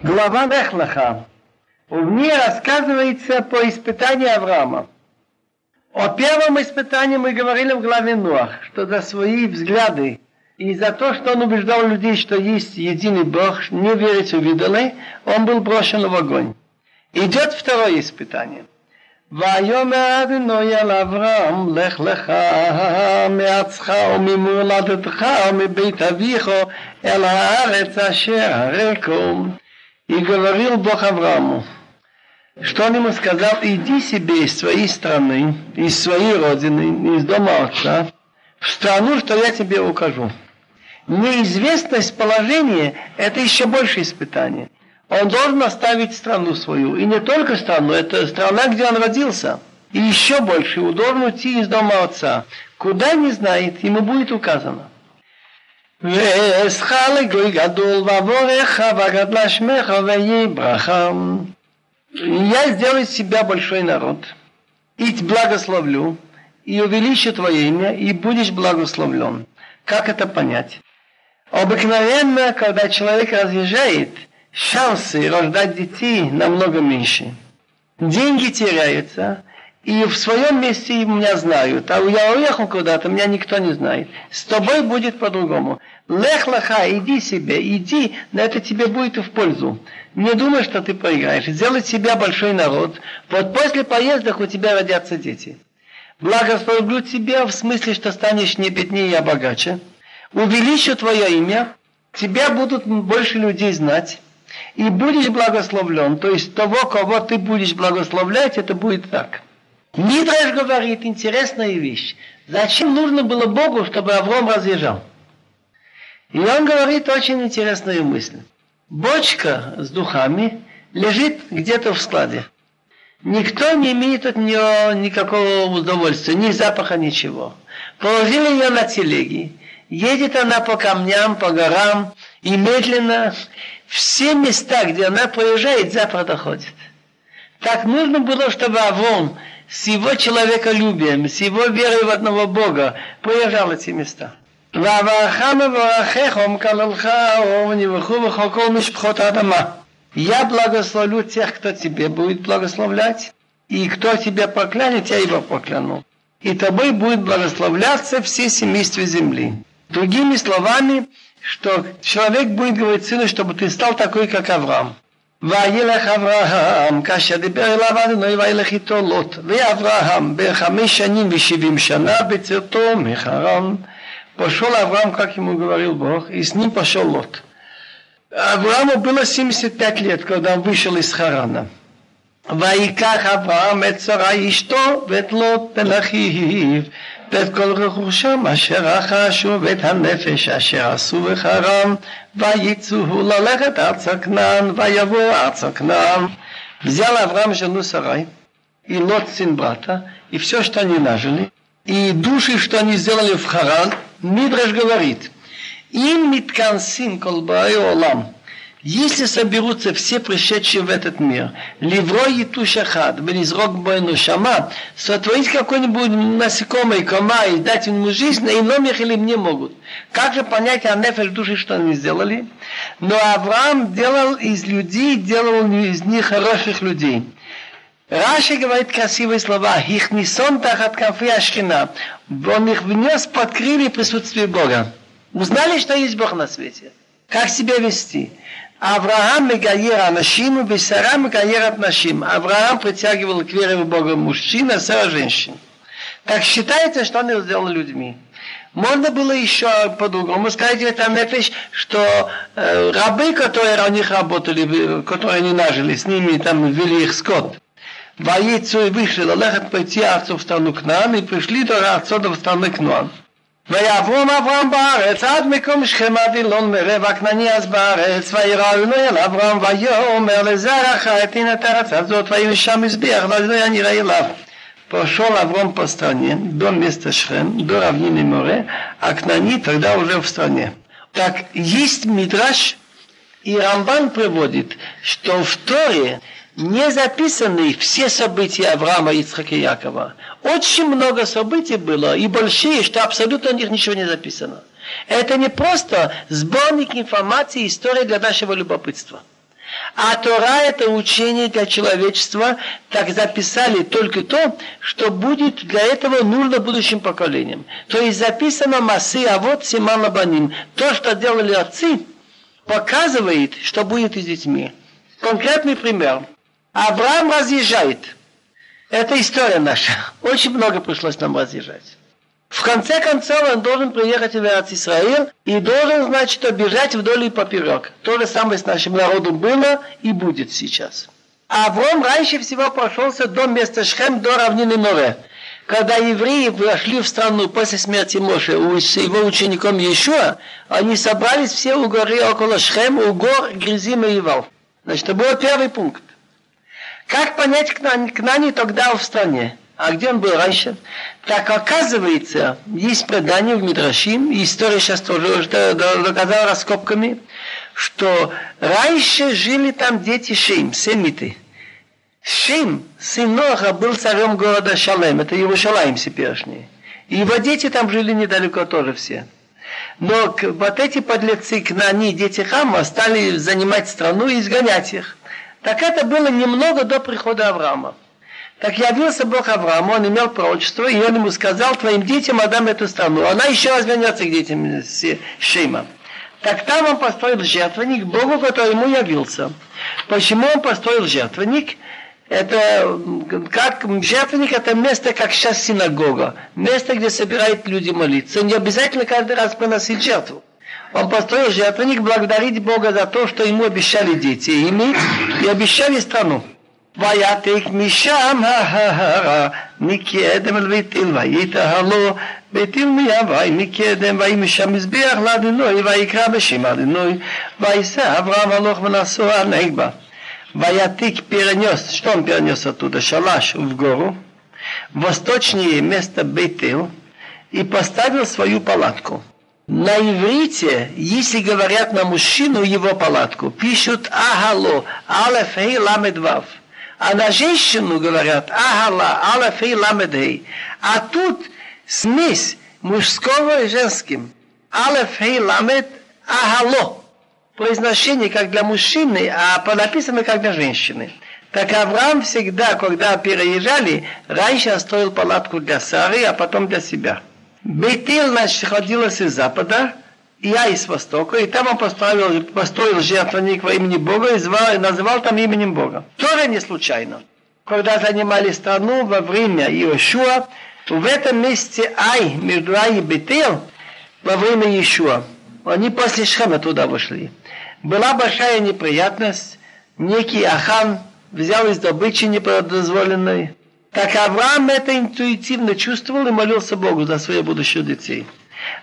Глава Лехлаха. В ней рассказывается по испытанию Авраама. О первом испытании мы говорили в главе Ноах, что за свои взгляды и за то, что он убеждал людей, что есть единый Бог, не верить увидели, он был брошен в огонь. Идет второе испытание. «Вайомер Адиной ал Авраам, лех леха, меацха, мимуладетха, мебейт авихо, эл аарец ашер ареком». И говорил Бог Аврааму, что он ему сказал: иди себе из своей страны, из своей родины, из дома отца, в страну, что я тебе укажу. Неизвестность положения – это еще больше испытание. Он должен оставить страну свою, и не только страну, это страна, где он родился. И еще больше, он должен уйти из дома отца. Куда не знает, ему будет указано. Я сделаю из тебя большой народ, и благословлю, и увеличу твое имя, и будешь благословлен. Как это понять? Обыкновенно, когда человек разъезжает, шансы рождать детей намного меньше. Деньги теряются, и в своем месте меня знают, а я уехал куда-то, меня никто не знает. С тобой будет по-другому. Лех лаха, иди себе, иди, но это тебе будет и в пользу. Не думай, что ты проиграешь. Сделай себя большой народ. Вот после поездок у тебя родятся дети. Благословлю тебя в смысле, что станешь не беднее, а богаче. Увеличу твое имя, тебя будут больше людей знать. И будешь благословлен. То есть того, кого ты будешь благословлять, это будет так. Мидраш говорит интересная вещь. Зачем нужно было Богу, чтобы Авраам разъезжал? И он говорит очень интересную мысль. Бочка с духами лежит где-то в складе. Никто не имеет от нее никакого удовольствия, ни запаха, ничего. Положили ее на телеги. Едет она по камням, по горам, и медленно все места, где она проезжает, запах доходит. Так нужно было, чтобы Авраам с его человеколюбием, с его верой в одного Бога проезжал эти места. Я благословлю тех, кто тебе будет благословлять, и кто тебя проклянет, я его прокляну. И тобой будет благословляться все семейства земли. Другими словами, что человек будет говорить сыну, чтобы ты стал такой, как Авраам. וילך אברהם, כאשר דיבר אליו אדוני וילך איתו לוט, ואברהם ב5 שנים ו70 שנה בצאתו מחרן. פושל אברהם как ему говорил Бог, и с ним пошел Лот. Аврааму было 75 лет, когда он вышел из Харана. ויקח אברהם את שרה אשתו ואת לוט בן אחיו ואת כל רכושם אשר רכשו ואת הנפש אשר עשו בחרן ויצאו ללכת ארצה כנען ויבוא ארצה כנען. Взял Авраам жену Сарай и Лот сын брата и все, что они нажили, и души, что они сделали в Харан. Мидраш говорит: им миткансин кол баи олам. Если соберутся все пришедшие в этот мир, левро и тушахат, близрок бойну шама, сотворить какой-нибудь насекомый кома и дать ему жизнь, на ином их или мне могут. Как же понять о нефель души, что они сделали? Но Авраам делал из людей, делал из них хороших людей. Раши говорит красивые слова: «Их не сон тахат кафе ашкина». Он их внес под крылья присутствия Бога. Узнали, что есть Бог на свете. Как себя вести? Авраам мегайер анашим, Сара мегайер анашим. Авраам притягивал к вере в Бога мужчин, а Сара женщин. Так считается, что он его сделал людьми. Можно было еще по-другому сказать в этом нефеш, что рабы, которые у них работали, которые они нажили, с ними там вели их скот. Воицу и вышли, лехат пойти отцов в страну к нам, и пришли до отцов в страну к нам. ויעברום אברהם בארץ עד מקום שכם עד אילון מראה והכנעני אז בארץ וירא אלוהי אל אברהם ויאמר לזרעך את הנה את הארץ הזאת ויבשע מזבח ואלוהי נראה אליו. Пошел Авраам по стране до места Шхем, до равнины Море, а Кнани тогда уже в стране. Так есть мидраш, и Рамбан приводит, что в Торе не записаны все события Авраама, Ицхака и Якова. Очень много событий было, и большие, что абсолютно у них ничего не записано. Это не просто сборник информации, истории для нашего любопытства. А Тора – это учение для человечества, так записали только то, что будет для этого нужно будущим поколениям. То есть записано Маси Авот Симан Лабаним. То, что делали отцы, показывает, что будет и с детьми. Конкретный пример. Авраам разъезжает. Это история наша. Очень много пришлось нам разъезжать. В конце концов, он должен приехать в Иерусалим и должен, значит, обижать вдоль и поперек. То же самое с нашим народом было и будет сейчас. Авраам раньше всего прошелся до места Шхем, до равнины Море. Когда евреи вошли в страну после смерти Моше с его учеником Иешуа, они собрались все у горы около Шхем, у гор Гризим и Ивал. Значит, это был первый пункт. Как понять Кнане тогда в стране? А где он был раньше? Так оказывается, есть предание в Мидрашим, история сейчас тоже доказала раскопками, что раньше жили там дети Шим, семиты. Шим, сын Ноха, был царем города Шалем, это Иерушалаим теперешний. Его дети там жили недалеко тоже все. Но вот эти подлецы Кнане, дети Хама, стали занимать страну и изгонять их. Так это было немного до прихода Авраама. Так явился Бог Аврааму, он имел пророчество, и он ему сказал, твоим детям отдам эту страну. Она еще раз вернется к детям Шима. Так там он построил жертвенник Богу, который ему явился. Почему он построил жертвенник? Это как жертвенник, это место, как сейчас синагога. Место, где собирают люди молиться. Не обязательно каждый раз приносить жертву. Он построил жертвенник благодарить Бога за то, что ему обещали дети иметь, и обещали страну. ויתק משם ההרה מקדם אל בית אל ויתהר לו בית אל מיהווי מקדם ויהי משם מזבח לאדינוי ויקרא בשם אדינוי ויישא אברהם הלוך ונשוא על נגבה ויתק перенес, что он перенес оттуда, шалаш в гору, восточнее место Бейт Эль, и поставил свою палатку. На иврите, если говорят на мужчину его палатку, пишут ахало, алеф хей ламед вав. А на женщину говорят «Ахала, алафей, ламедей». А тут смесь мужского и женским. «Алафей, ламед, ахало». Произношение как для мужчины, а понаписано как для женщины. Так Авраам всегда, когда переезжали, раньше строил палатку для Сары, а потом для себя. Бейт Эль, значит, ходилось из запада, я из востока, и там он построил жертвенник во имени Бога и называл там именем Бога. Тоже не случайно. Когда занимали страну во время Иешуа, в этом месте Ай, между Ай и Бейт Эль, во время Иешуа, они после Шхема туда вышли. Была большая неприятность, некий Ахан взял из добычи неподозволенной. Так Авраам это интуитивно чувствовал и молился Богу за своих будущих детей.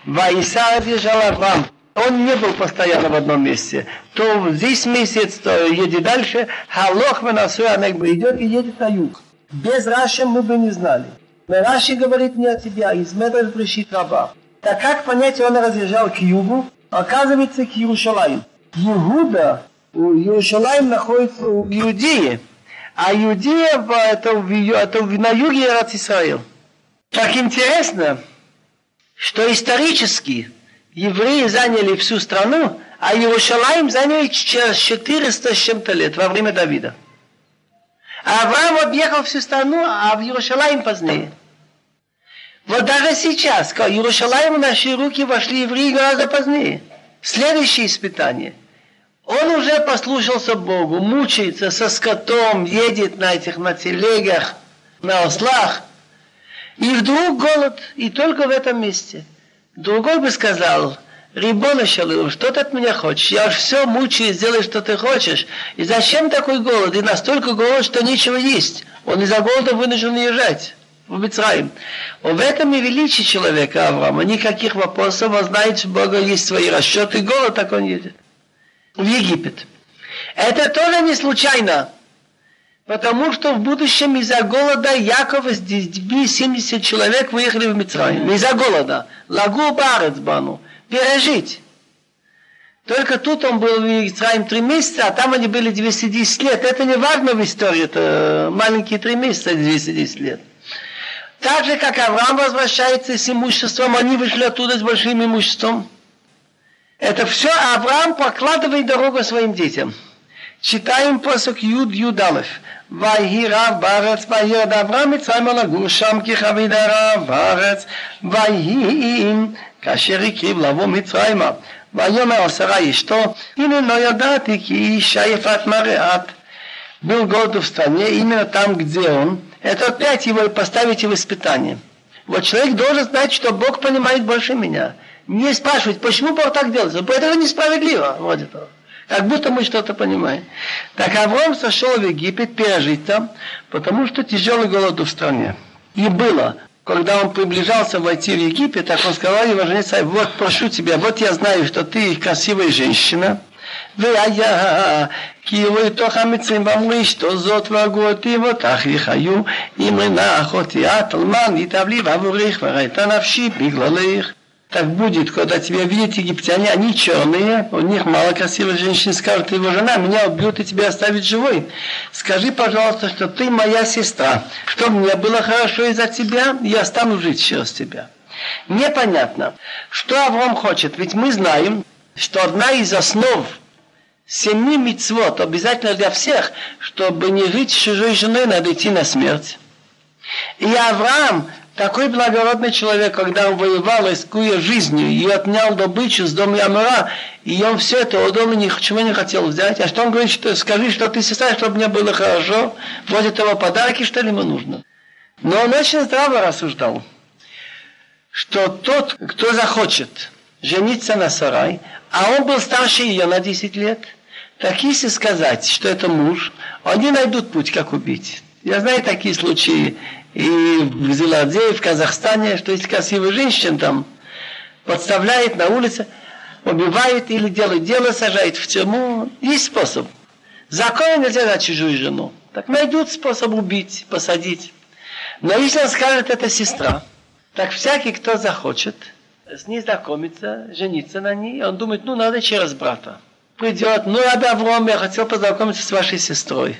Ваиса бежал Авраам. Он не был постоянно в одном месте. То здесь месяц, то едет дальше. Халох венасуя Анегба идет и едет на юг. Без Раши мы бы не знали. Но Раши говорит не о тебя, из метров пришит раба. Так как понять, он разъезжал к югу, оказывается к Иерушалаим. Иуда, Иерушалаим находится у Иудеи. А Иудея это на юге Эрец Исраэль. Так интересно, что исторически евреи заняли всю страну, а Иерусалим заняли через 400 с чем-то лет, во время Давида. А Авраам объехал всю страну, а в Иерусалим позднее. Вот даже сейчас, к Иерусалиму в наши руки вошли евреи гораздо позднее. Следующее испытание. Он уже послушался Богу, мучается со скотом, едет на этих на телегах, на ослах. И вдруг голод, и только в этом месте. Другой бы сказал, Рибоно шелейло, что ты от меня хочешь? Я уж все мучаюсь, делай, что ты хочешь. И зачем такой голод? И настолько голод, что нечего есть. Он из-за голода вынужден уезжать в Мицраим. В этом и величие человека Авраама. Никаких вопросов, он знает, что у Бога есть свои расчеты. Голод, так он едет в Египет. Это тоже не случайно. Потому что в будущем из-за голода Якова с 70 человек выехали в Мицраим. Из-за голода. Лагу Барецбану. Пережить. Только тут он был в Мицраим 3 месяца, а там они были 210 лет. Это не важно в истории. Это маленькие 3 месяца, 210 лет. Так же, как Авраам возвращается с имуществом, они вышли оттуда с большим имуществом. Это все Авраам прокладывает дорогу своим детям. читаем посок Юд Юдалев. ויהי רב בארץ וירד אברהם מצרימה לגור שם כחביד הרב בארץ ויהי כאשר הקריב לבוא מצרימה ויאמר שרה אשתו הנה לא ידעתי כי אישה יפת מראה את. Был город в стране, именно там, где он. Это опять его поставите в испытание. Вот человек должен знать, что Бог понимает больше меня. Не спрашивать, почему Бог так делает. Это несправедливо, вроде того. Как будто мы что-то понимаем. Так Авраам сошел в Египет пережить там, потому что тяжелый голод в стране. И было, когда он приближался войти в Египет, так он сказал его жене, вот прошу тебя, вот я знаю, что ты красивая женщина. והיה כי ולתוך המצרים אמרו אשתו זאת והגו אותי ואותך יחיו אם אינה אחותי את אלמנית אבלי ועבורך וראיתה נפשי בגללך. Так будет, когда тебя видят египтяне, они черные, у них мало красивых женщин, скажут, его жена, меня убьют и тебя оставят живой. Скажи, пожалуйста, что ты моя сестра, чтобы мне было хорошо из-за тебя, я стану жить через тебя. Непонятно, что Авраам хочет, ведь мы знаем, что одна из основ 7 мицвот обязательно для всех, чтобы не жить с чужой женой, надо идти на смерть. И Авраам, такой благородный человек, когда он воевал, рискуя жизнью, и отнял добычу с дома Амора, и он все это отдал, и ничего не хотел взять. А что он говорит, что скажи, что ты сестра, чтобы мне было хорошо, вот этого подарки, что ли, ему нужно. Но он очень здраво рассуждал, что тот, кто захочет жениться на Сарай, а он был старше ее на 10 лет, так если сказать, что это муж, они найдут путь, как убить. Я знаю такие случаи и в Зеландии, в Казахстане, что есть красивая женщина там, подставляет на улице, убивает или делает дело, сажает в тюрьму. Есть способ. Закон нельзя на чужую жену. Так найдут способ убить, посадить. Но если он скажет, это сестра, так всякий, кто захочет, с ней знакомиться, жениться на ней, он думает, ну надо через брата. Придет, ну рабби Авраам, я хотел познакомиться с вашей сестрой.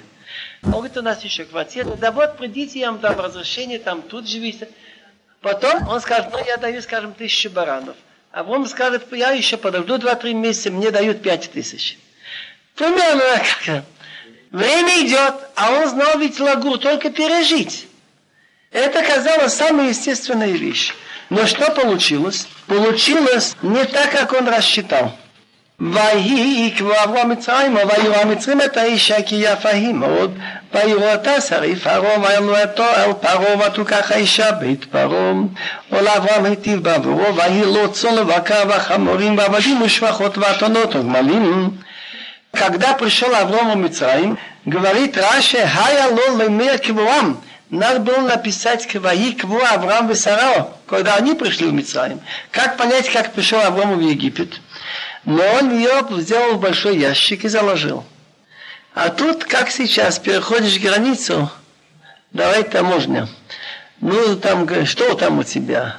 Он говорит, у нас еще квартира, да вот придите, я вам дам разрешение, там тут живите. Потом он скажет, ну я даю, скажем, 1000 баранов. Авраам скажет, я еще подожду 2-3 месяца, мне дают 5000. Примерно как. Время идет, а он знал ведь лагур, только пережить. Это казалось самой естественной вещью. Но что получилось? Получилось не так, как он рассчитал. ויהי כבוא מצרימה וירא מצרים את האישה כי יפה היא מאוד ויראתה שרי פרעה וילנתו אל פרעה ותוקח האישה בית פרעה ולאברהם היטיב בעבורו ויהי לו צאן ובקר וחמורים ועבדים ושפחות ואתונות וגמלים. Когда пришел Авраам в Мицраим, говорит Раши, «Хая ло лемер квоам». Надо было написать «Кваи кво Авраам весарао», когда они пришли в Мицраим. Как понять, как пришел Авраам в Египет? Но он ее взял в большой ящик и заложил. А тут, как сейчас, переходишь границу, давай таможня. Ну, там, что там у тебя?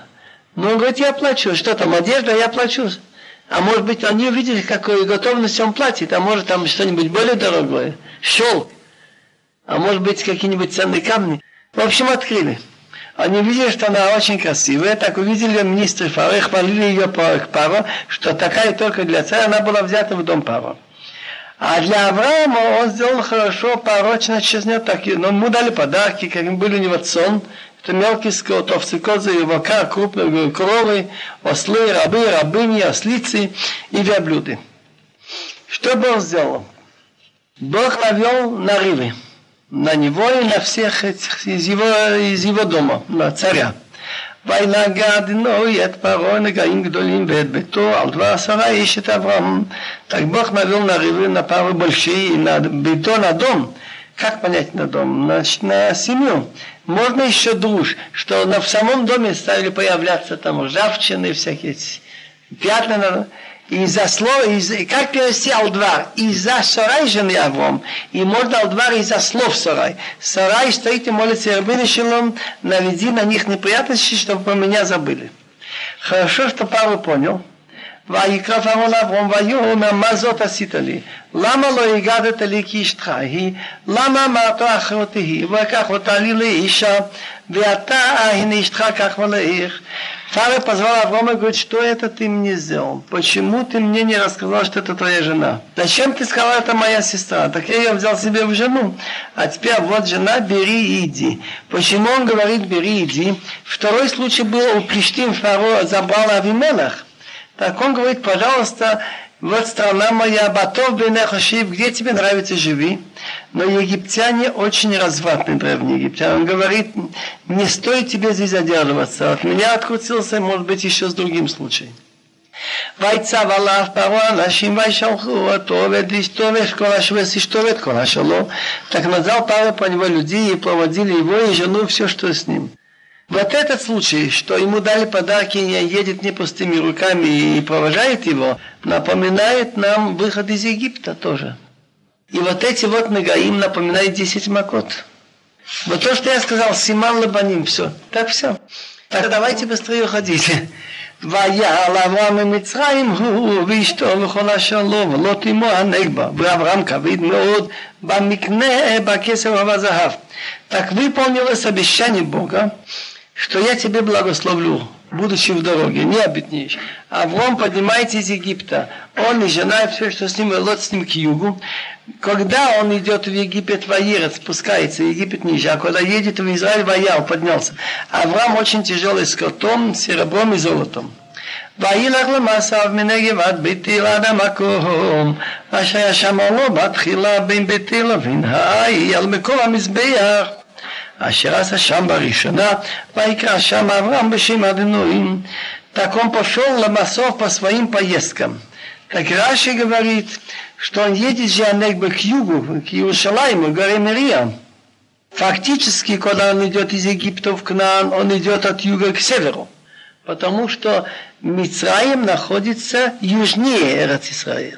Ну, он говорит, я плачу. Что там, одежда, я плачу. А может быть, они увидели, какую готовность он платит, а может, там что-нибудь более дорогое, шелк, а может быть, какие-нибудь ценные камни. В общем, открыли. Они видели, что она очень красивая, так увидели министры Фаро, хвалили ее Паро, что такая только для царя, она была взята в дом Паро. А для Авраама он сделал хорошо, порочно, честно, так, но ему дали подарки, как были у него цон, это мелкий скот, овцы, козы, вока, крупные коровы, ослы, рабы, рабыни, ослицы и верблюды. Что Бог сделал? Бог навел наривы на него и на всех из его дома, на царя. Так Бог навел наривы на пару большие, и на бето, на дом. Как понять на дом? Значит, на семью. Можно еще друж, что в самом доме стали появляться там ржавчины, всякие пятна на... Из-за слова, как перевести алдвар? Из-за сарай жены Авраам. И можно алдвар из-за слов сарай. Сарай стоит и молится Раббину Шелом, наведи на них неприятности, чтобы про меня забыли. Хорошо, что Пару понял. ויקרא פרעה לאברהם ויאמר מה זאת עשית לי? למה לא הגדת לי כאשתך היא? למה אמרת אחרותי היא? ולקח אותה לי לאישה ואתה הנה אשתך כך ולאיך. Фара позвала Аврома и говорит, что это ты мне сделал? Почему ты мне не рассказал, что это твоя жена? Зачем ты сказал, это моя сестра? Так я ее взял себе в жену. А теперь вот жена, бери и иди. Почему он говорит, бери и иди? Второй случай был, у Плештим Фаро забрал Авимелах. Так он говорит, пожалуйста, вот страна моя, Батов Бенехошив, где тебе нравится, живи. Но египтяне очень развратны, древние египтяне. Он говорит, не стоит тебе здесь задерживаться. От меня открутился, может быть, еще с другим случаем. ויצב עליו פרעה אנשים וישלחו אותו ואת אשתו ואת כל השווה אשתו ואת כל השלום. Так назвал Павел по него людей и проводили его и жену, все, что с ним. Вот этот случай, что ему дали подарки, и едет не пустыми руками и провожает его, напоминает нам выход из Египта тоже. И вот эти вот нагаим напоминают 10 макот. Вот то, что я сказал, симан лабаним, все. Так все. Так давайте быстрее уходите. ויעל אברהם ממצרים הוא ואשתו וכל אשר לו ולא תימא הנגבה ואברהם כבד מאוד במקנה בכסף ובזהב. Так выполнилось обещание Бога, что я тебе благословлю, будучи в дороге, не обетнешь. Авраам поднимается из Египта, он и жена, и все, что с ним, и Лот с ним к югу. Когда он идет в Египет, Ваерец, спускается, Египет ниже, а когда едет в Израиль, Ваял, поднялся. Авраам очень тяжелый, с котом, серебром и золотом. וילך למעשיו מן הגבעת בית אל עד המקום אשר ישם לו בתחילה בין בית אל לבין האי על מקום המזבח אשר עשה שם בראשונה ויקרא שם אברהם בשם אדוני. Так он пошел Ломасов по своим поездкам. Так Раши говорит, что он едет же Анегба к югу, к Иерусалиму, к горе Мирьям. Фактически, когда он идет из Египта в Кнаан, он идет от юга к северу. Потому что Мицраим находится южнее Эрец-Исраэля.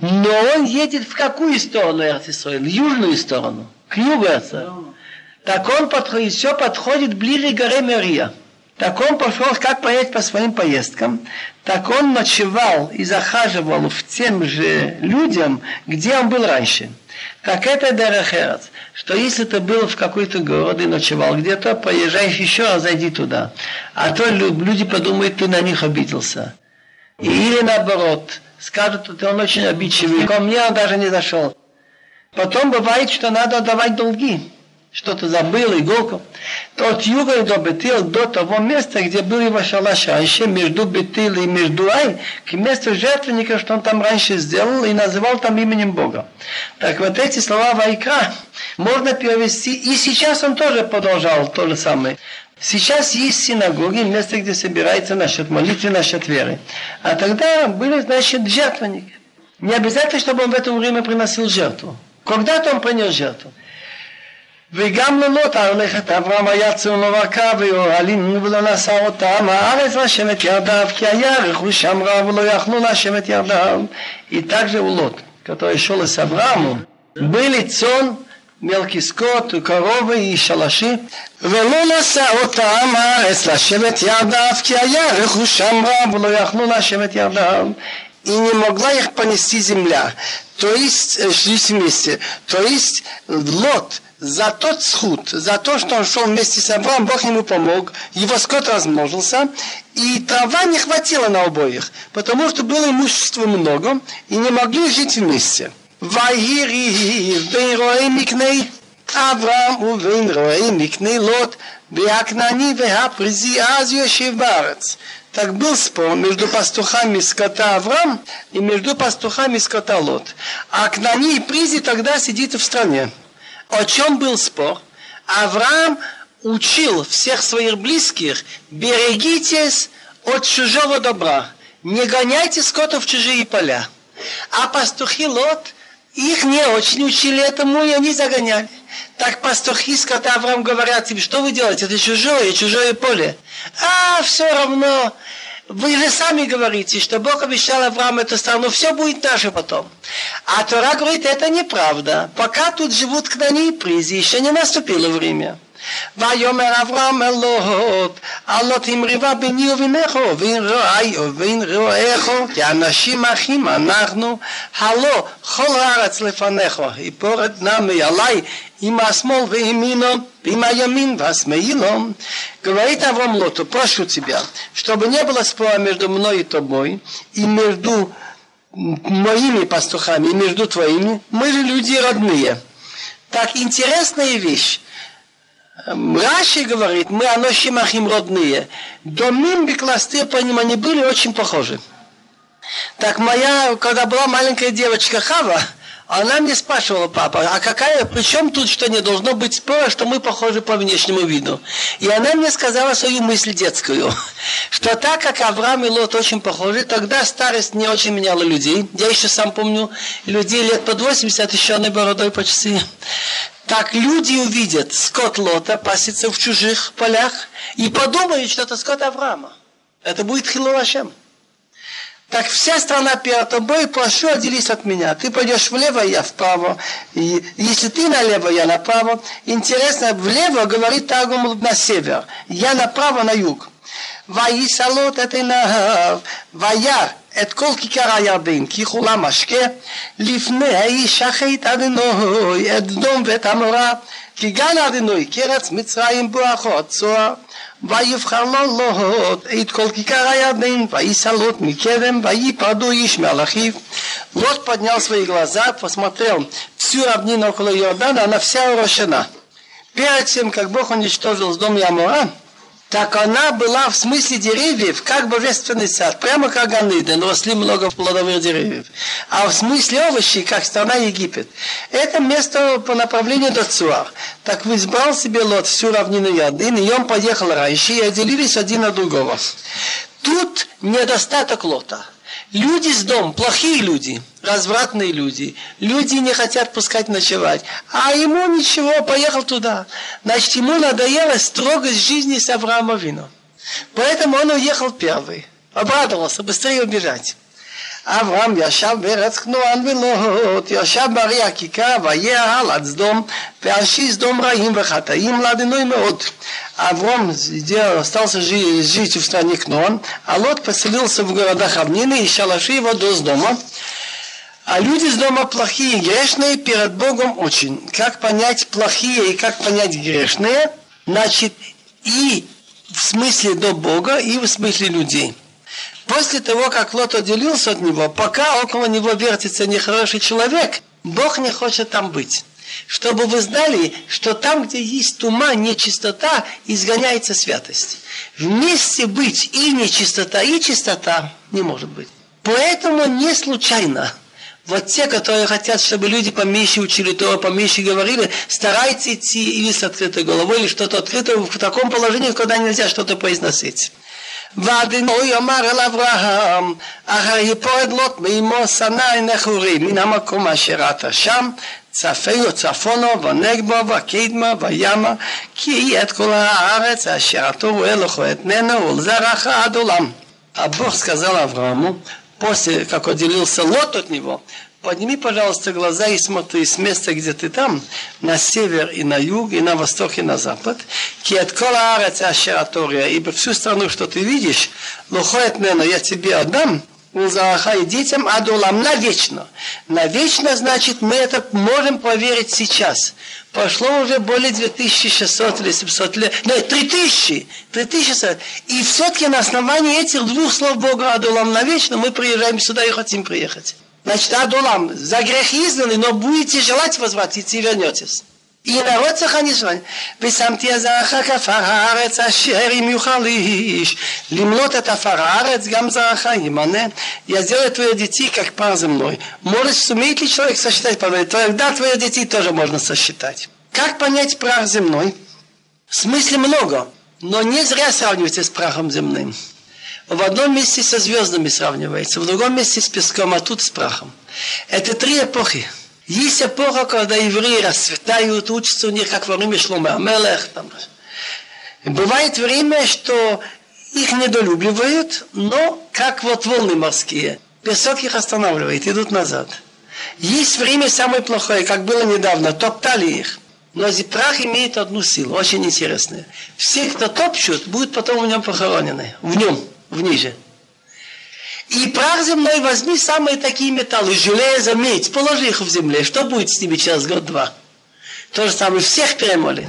Но он едет в какую сторону Эрец-Исраэля? В южную сторону, к югу Эрец-Исраэля. Так он подходит ближе к горе Мерия. Так он пошел, как понять, по своим поездкам. Так он ночевал и захаживал в тем же людям, где он был раньше. Так это Дерех Эрец, что если ты был в какой-то городе и ночевал где-то, поезжай еще раз, зайди туда. А то люди подумают, ты на них обиделся. Или наоборот, скажут, что он очень обидчивый, ко мне он даже не зашел. Потом бывает, что надо отдавать долги. Что-то забыл, иголку. От юга до Бет-Ил, до того места, где был его шалаш раньше, между Бет-Ил и между Ай, к месту жертвенника, что он там раньше сделал, и называл там именем Бога. Так вот эти слова Вайкра можно перевести, и сейчас он тоже продолжал то же самое. Сейчас есть синагоги, место, где собирается насчет молитвы, насчет веры. А тогда были, значит, жертвенники. Не обязательно, чтобы он в это время приносил жертву. Когда-то он принес жертву. וגם ללוט הלכת אברהם היה צאן ובקר ואוהלים ולא נשא אותם הארץ לשבת ירדיו כי היה רכוש שם רב ולא יכלו לשבת ירדיו. И также у Лот, который шел с Авраамом, были цон, мелкий скот, коровы и шалаши. ולא נשא אותם הארץ לשבת ירדיו כי היה רכוש שם רב ולא יכלו לשבת ירדיו. И не могла их понести земля. То есть, шлись вместе. То есть, Лот за тот сход, за то, что он шел вместе с Авраамом, Бог ему помог, его скот размножился, и трава не хватило на обоих, потому что было имущества много, и не могли жить вместе. Авраам увен рои микней Лот, беакнани вега призи азию шевбарец. Так был спор между пастухами скота Авраам и между пастухами скота Лот. А Акнани и Призи тогда сидит в стране. О чем был спор? Авраам учил всех своих близких, берегитесь от чужого добра, не гоняйте скота в чужие поля. А пастухи Лот, их не очень учили этому, и они загоняли. Так пастухи скота Авраам говорят им, что вы делаете, это чужое поле. А, все равно, вы же сами говорите, что Бог обещал Аврааму эту страну, все будет наше потом. А Тора говорит, это неправда, пока тут живут кнане и призи, еще не наступило время. ויאמר אברהם אלוהות, הלא תמריבה ביני ובינך, ובין רעייך, כי אנשים אחים אנחנו, הלא כל הארץ לפניך, יפורת נעמי עלי, עם השמאל וימינו, עם הימין והשמאילו. Говорит Авраам Лоту, прошу тебя, чтобы не было спора между мной и тобой, и между моими пастухами, и между твоими, мы же люди родные. Так, интересная вещь. Раши говорит, мы аношим ахим родные. Домим бекласты, по ним они были очень похожи. Так моя, когда была маленькая девочка Хава, она мне спрашивала, папа, а какая, при чем тут, что не должно быть спора, что мы похожи по внешнему виду? И она мне сказала свою мысль детскую, что так как Авраам и Лот очень похожи, тогда старость не очень меняла людей. Я еще сам помню, людей лет под 80, еще одной бородой почти. Так люди увидят, скот Лота пасется в чужих полях и подумают, что это скот Авраама. Это будет хилур Ашем. Так вся страна перед тобой, прошу, отделись от меня. Ты пойдешь влево, я вправо. И если ты налево, я направо. Интересно, влево говорит Таргум на север. Я направо, на юг. Ваисалот это на ваяр. את כל כיכר הירדן, ככולה משקה, לפני האיש החית אדינוי, את סדום ואת עמורה, כגן אדינוי, כרץ מצרים בואכות צוהר, ויבחר לו לוט, את כל כיכר הירדן, ויישא לוט מכרם, וייפרדו איש מעל אחיו. Лот поднял свои глаза, посмотрел всю равнину около Иордана, она вся урощена. Перед тем, как Бог уничтожил Сдом и Амора, так она была в смысле деревьев, как божественный сад, прямо как Ганиден, росли много плодовых деревьев. А в смысле овощей, как страна Египет. Это место по направлению до Цуар. Так избрал себе Лот всю равнину Ярдин, и он поехал раньше, и отделились один от другого. Тут недостаток Лота. Люди с дом, плохие люди, развратные люди, люди не хотят пускать ночевать, а ему ничего, поехал туда. Значит, ему надоела строгость жизни с Авраама Вину. Поэтому он уехал первый, обрадовался, быстрее убежать. Авраам яшав верец кнуан велот, яшав бари акика, ваяал от сдом, вяши сдом раим вахатаим ладиной меот. Авраам остался жить в стране Кнуан, а Лот поселился в городах равнины и шалаши его до Сдома. А люди Сдома плохие и грешные, перед Богом очень. Как понять плохие и как понять грешные? Значит, и в смысле до Бога, и в смысле людей. После того, как Лот отделился от него, пока около него вертится нехороший человек, Бог не хочет там быть. Чтобы вы знали, что там, где есть туман, нечистота, изгоняется святость. Вместе быть и чистота не может быть. Поэтому не случайно. Вот те, которые хотят, чтобы люди поменьше учили Тору, поменьше говорили, старайтесь идти или с открытой головой, или что-то открытое в таком положении, когда нельзя что-то произносить. ואדינוי אמר אל אברהם, אחר יפורד לוט מאמו שנא עינך וראי, מן המקום אשר אתה שם, צפהו צפונו ונגבו וקדמה וימה, כי היא את כל הארץ אשר אתה רואה לכו אתננו ולזרעך עד עולם. Бог сказал Аврааму, после как отделился Лот от него, подними, пожалуйста, глаза и смотри с места, где ты там, на север и на юг, и на восток и на запад. Ибо всю страну, что ты видишь, я тебе отдам, и детям адулам навечно. Навечно, значит, мы это можем проверить сейчас. Прошло уже более 2600 или 700 лет, нет, 3000, 3600. И все-таки на основании этих двух слов Бога адулам навечно мы приезжаем сюда и хотим приехать. Значит, адулам, за грех изгнаны, но будете желать возвратиться и вернетесь. И народ сохранит желание. «Весамти азараха фараарец ашер им юхалиш, лимлот это фараарец гам зараха имане». Я сделаю твоих детей, как пар земной. Может, сумеет ли человек сосчитать? Да, твоих детей тоже можно сосчитать. Как понять прах земной? В смысле много, но не зря сравнивайте с прахом земным. В одном месте со звездами сравнивается, в другом месте с песком, а тут с прахом. Это три эпохи. Есть эпоха, когда евреи расцветают, учатся у них, как во время Шломо а-Мелех. Бывает время, что их недолюбливают, но как вот волны морские. Песок их останавливает, идут назад. Есть время самое плохое, как было недавно, топтали их. Но прах имеет одну силу, очень интересную. Все, кто топчут, будут потом в нем похоронены. В нем. И прах земной возьми самые такие металлы, железо, медь, положи их в земле. Что будет с ними через год-два? То же самое, всех перемолит.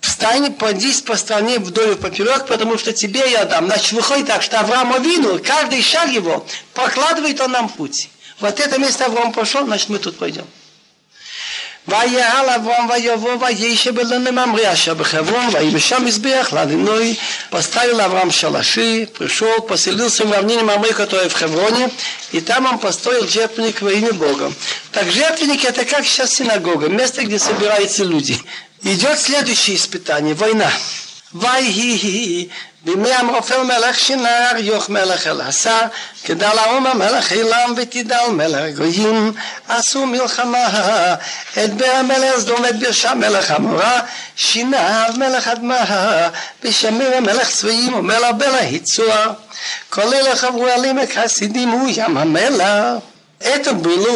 Встань, подись по стране вдоль и поперек, потому что тебе я дам. Значит, выходит так, что Авраам Авину, каждый шаг его, прокладывает он нам путь. Вот это место Авраам пошел, значит, мы тут пойдем. Поставил Авраам шалаши, пришел, поселился в равнине Мамры, которая в Хевроне, и там он построил жертвенник во имя Бога. Так жертвенник — это как сейчас синагога, место, где собираются люди. Идет следующее испытание — война. Это было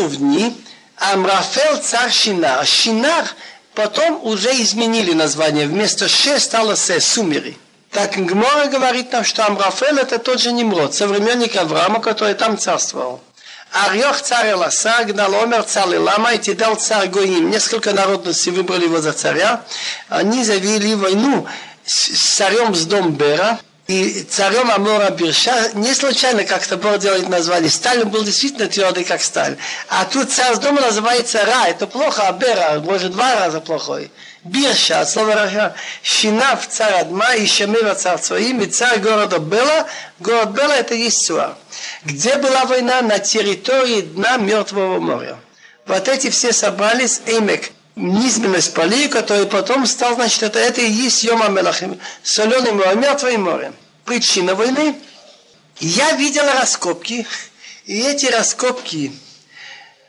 в дни Амрафел царь Шинар. Шинар потом уже изменили название. Вместо Ше стало Се, сумери. Так Гмора говорит нам, что Амрафел — это тот же Нимрод, современник Авраама, который там царствовал. Арьох царь Эласа, Гналомер царь Элама, и Тидал царь Гоим. Несколько народностей выбрали его за царя. Они завели войну с царем Сдом Бера и царем Амора Бирша. Не случайно как-то Бог делает название. Сталин был действительно твердый, как сталь. А тут царь Сдома называется Ра. Это плохо, а Бера, может, два раза плохой. Бирша, от слова Раша. Шинав царь Адма, и Шамира царь Цоим, и царь города Бела. Город Бела — это есть Цуар. Где была война? На территории дна Мертвого моря. Вот эти все собрались, Эмек, низменность полей, который потом стал, значит, это и есть Йома Мелахим, соленое море, мертвое море. Причина войны. Я видел раскопки, и эти раскопки,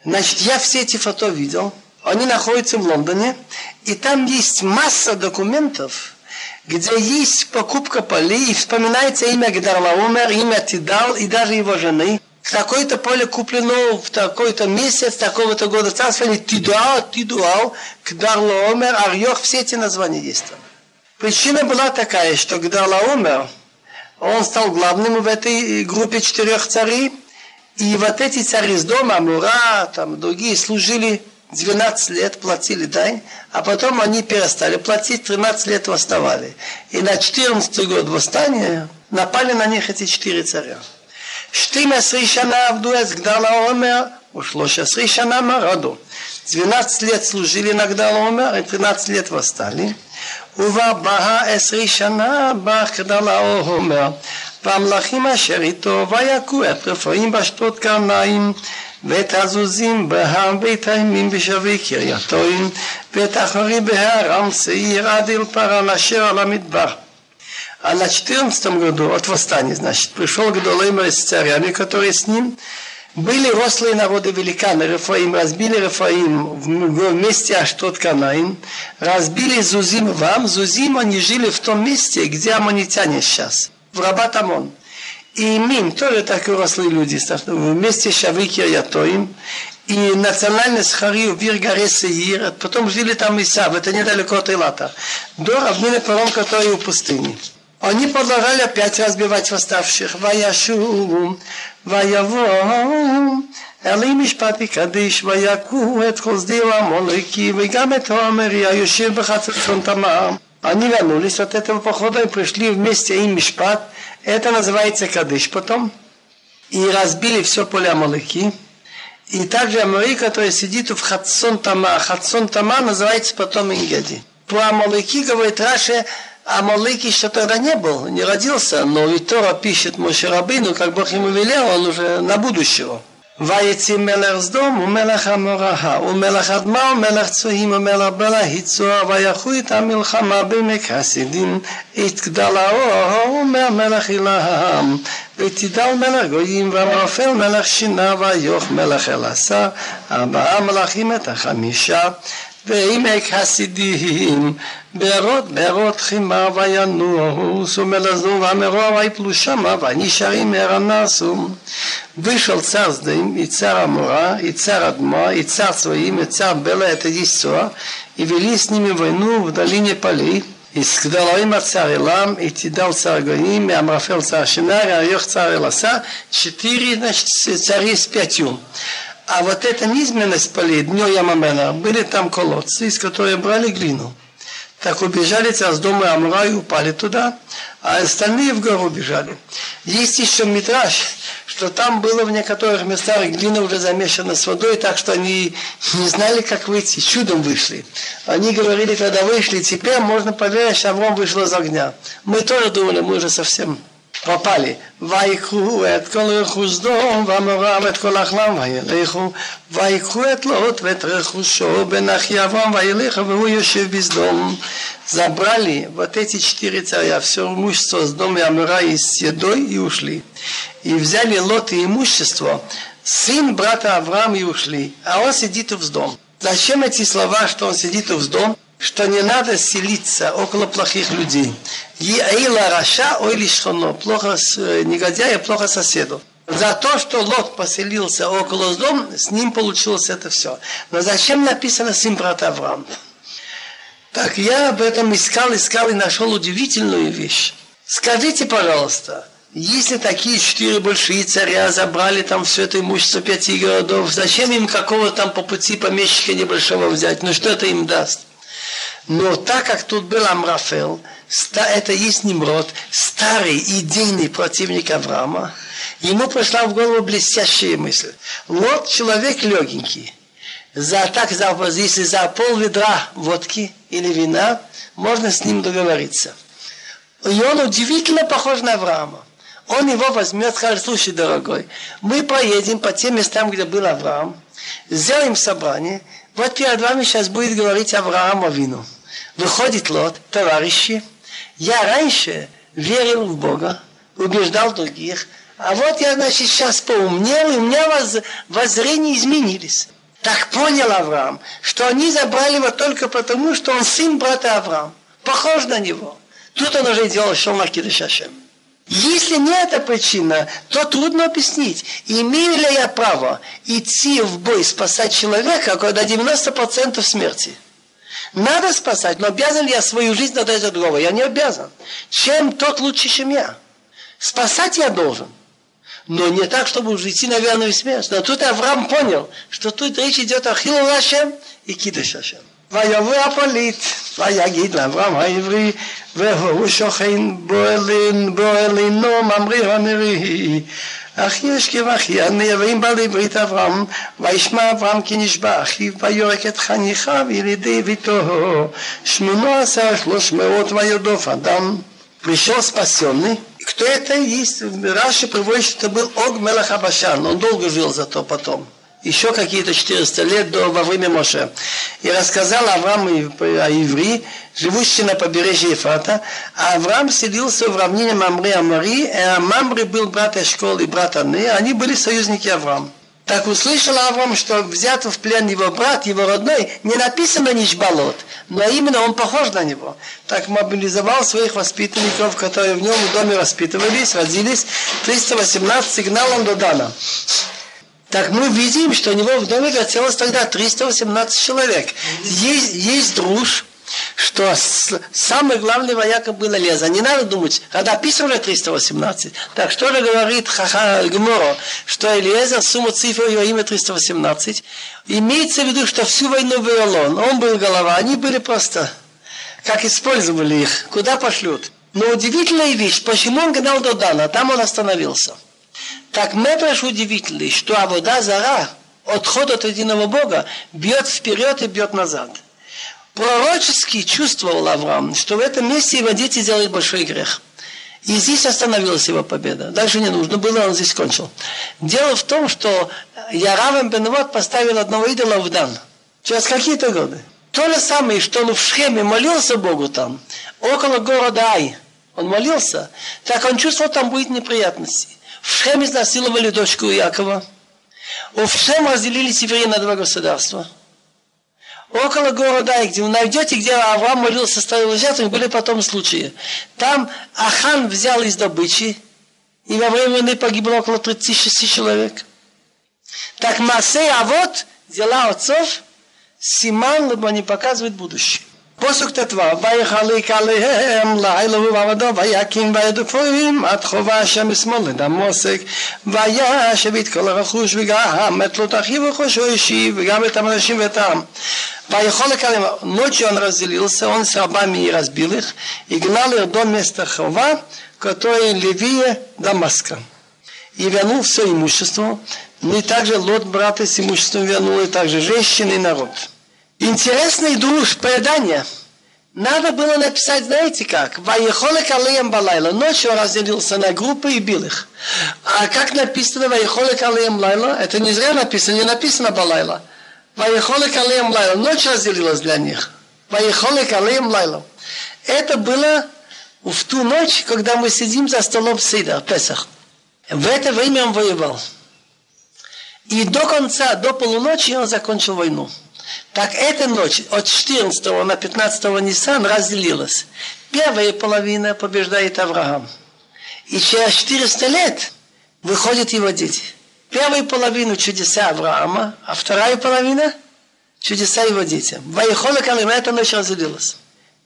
значит, я все эти фото видел, они находятся в Лондоне, и там есть масса документов, где есть покупка полей, и вспоминается имя Гдарлаумер, имя Тидал и даже его жены. Такое-то поле куплено в такой-то месяц, такого-то года царствования, Тидуал, Гдарлаомер, Арьох, все эти названия есть там. Причина была такая, что Гдарлаомер, он стал главным в этой группе 4 царей, и вот эти цари из дома, Амура, там другие, служили 12 лет, платили дань, а потом они перестали платить, 13 лет восставали. И на 14 год восстания напали на них эти 4 царя. Ушло 16 лет Мараду. 12 лет служили на Гдалаомер, и 13 лет восстали. А на 14 году от восстания, значит, пришел Гдолоимер с царями, которые с ним. Были рослые народы великаны, Рефаим, разбили Рефаим вместе Аштот Канаим, разбили Зузим Вам. Зузим они жили в том месте, где аммонитяне сейчас, в Рабат Амон. И Мим, тоже такие рослые люди, вместе Шави Кирьятоим, и национальность Харию, Виргаре Сеир, потом жили там Исав, это недалеко от Элата, до равнины Паром, который у пустыни. Они продолжали опять разбивать восставших. Ваяшувум, ваявум, элимишпати кадыш, ваяку, эткоздила, молыки, вегаметтоамерия, юшир бахацфонтама. Они вернулись от этого похода и пришли вместе им Мишпат. Это называется Кадыш потом. И разбили все поле Амалыки. И также Амори, который сидит в Хацон-Тама. Хацон-Тама называется потом Ингеди. Про Амалыки говорит Раши, Амалыки еще тогда не был, не родился. Но и Тора пишет Моше Рабейну, как Бог ему велел, он уже на будущего. ויצא מלך סדום ומלך עמורה ומלך אדמה ומלך צועים ומלך בלה יצאו ויחו את המלחמה בעמק חסידים את גדלאו אומר מלך אילם ותדל מלך גויים ואמרפל מלך שינה ויוך מלך אלעשה ארבעה מלכים את החמישה ועמק חסידים, בארות חימה וינוס, ומלזו והמרוע ויפלו שמה, ונשארים הרנסו. Вышел царь с ним, и царь Амура, и царь Адма, и царь Цоим, и царь Бела, это Исцоа, и вели с ними войну в долине полей. И сказал им царь Илам, и Тидал царь Гоим, и Амрафел царь Шинар, и Айох царь Эласа, 4, значит, цари с 5. А вот эта низменность полей, днё Ямамена, были там колодцы, из которых брали глину. Так убежали царь с дома Амура и упали туда, а остальные в гору бежали. Есть еще мидраш, что там было в некоторых местах глина уже замешана с водой, так что они не знали, как выйти, чудом вышли. Они говорили, когда вышли, теперь можно поверить, что Авраам вышел из огня. Мы тоже думали, мы уже совсем пропали. ויקחו את כל רכוש סדום ועמורה ואת כל אכלם וילכו, ויקחו את לוט ואת רכושו בן אחי אברהם וילך, והוא יושב בסדום. Забрали вот эти 4 царя, все имущество Сдома и Амора и с едой, и ушли. И взяли Лот и имущество, сын брата Авраама, и ушли. А он сидит в Сдоме. Зачем эти слова, что он сидит в Сдоме? Что не надо селиться около плохих людей. Еила раша ойли шхоно, плохо негодяя, плохо соседу. За то, что Лот поселился около Сдома, с ним получилось это все. Но зачем написано сын брата Авраама? Так я об этом искал и нашел удивительную вещь. Скажите, пожалуйста, если такие 4 большие царя забрали там все это имущество 5 городов, зачем им какого там по пути помещика небольшого взять? Ну что это им даст? Но так как тут был Амрафел, это есть Нимрод, старый идейный противник Авраама, ему пришла в голову блестящая мысль. Вот человек легенький, если за пол-ведра водки или вина, можно с ним договориться. И он удивительно похож на Авраама. Он его возьмет, скажет, слушай, дорогой, мы поедем по тем местам, где был Авраам, сделаем собрание, вот перед вами сейчас будет говорить Авраам Авину. Выходит Лот, товарищи, я раньше верил в Бога, убеждал других, а вот я, значит, сейчас поумнел, и у меня воззрения изменились. Так понял Авраам, что они забрали его только потому, что он сын брата Авраама. Похож на него. Тут он уже делал Шелмакидыш Ашем. Если не эта причина, то трудно объяснить, имею ли я право идти в бой спасать человека, когда 90% смерти. Надо спасать, но обязан ли я свою жизнь отдать за другого? Я не обязан. Чем тот лучше, чем я? Спасать я должен. Но не так, чтобы уже идти на верную смерть. Но тут Авраам понял, что тут речь идет о Хилу Ашем и Кидыш Ашем. ויבוא הפליט, ויגיד לאברהם העברי, והוא שוכן בו אלינו ממריר המרי. אך יש כבחי, הנאבים בא לברית אברהם, וישמע אברהם כי נשבע אחיו, ויורק את חניכה וילדי ביתו, 18,300 וירדוף אדם. Пришел спасенный. Кто это есть? Раши приводит, что это был Ог мелах Абашан. Он долго жил зато потом. Еще какие-то 400 лет во время Моше. И рассказал Аврааму о Иври, живущий на побережье Ефрата. А Авраам селился в равнине Мамре Амари. А Мамре был брат Эшкол и брат Анны. Они были союзники Авраама. Так услышал Авраам, что взят в плен его брат, его родной, не написано Нишбалот, но именно он похож на него. Так мобилизовал своих воспитанников, которые в нем в доме воспитывались, родились, 318 сигналом до Дана. Так мы видим, что у него в доме родилось тогда 318 человек. Есть друж, что самый главный вояка был Элиэзер. Не надо думать, когда писано 318, так что же говорит Гморо, что Элиэзер, сумма цифр его имя 318, имеется в виду, что всю войну вел он был голова, они были просто, как использовали их, куда пошлют. Но удивительная вещь, почему он гнал до Дана, там он остановился. Так Медраш удивительный, что Авода Зара, отход от единого Бога, бьет вперед и бьет назад. Пророчески чувствовал Авраам, что в этом месте его дети делают большой грех. И здесь остановилась его победа. Дальше не нужно было, он здесь кончил. Дело в том, что Яравам бен Вод поставил одного идола в Дан. Через какие-то годы. То же самое, что он в Шхеме молился Богу там, около города Ай. Он молился, так он чувствовал, там будет неприятности. В Шхеме изнасиловали дочку Иакова. В Шхеме разделили Северин на 2 государства. около города, где вы найдете, где Авраам молился, ставил жертву, были потом случаи. Там Ахан взял из добычи, и во время войны погибло около 36 человек. Так Маасей Авот, дела отцов, симан, либо они показывают будущее. פסוק ט"ו, ויחלק עליהם ליל ובעבדו ויקים ביד וכפורים עד חובה השם משמאל לדם מוסק וישב את כל הרכוש וגם את לוט אחיו וחושו אישי וגם את האנשים ואת העם. ויחלק עליהם, ночью он разделился, он с рабами разбил их и гнал их до места хова, которое левее Дамаска. И вернул все имущество, но и также Лот, брата с имуществом вернул, и также женщины и народ. Интересный друж предания. Надо было написать, знаете как? Ваехолек алеем балайла. Ночью он разделился на группы и бил их. А как написано Ваехолек алеем лайла? Это не зря написано, не написано балайла. Ваехолек алеем лайла. Ночь разделилась для них. Ваехолек алеем лайла. Это было в ту ночь, когда мы сидим за столом Сидер, Песах. В это время он воевал. И до конца, до полуночи он закончил войну. Так эта ночь от 14 на 15 Нисан разделилась. Первая половина побеждает Авраам. И через 400 лет выходят его дети. Первую половину чудеса Авраама, а вторая половина чудеса его детям. Ваехолек алеем, эта ночь разделилась.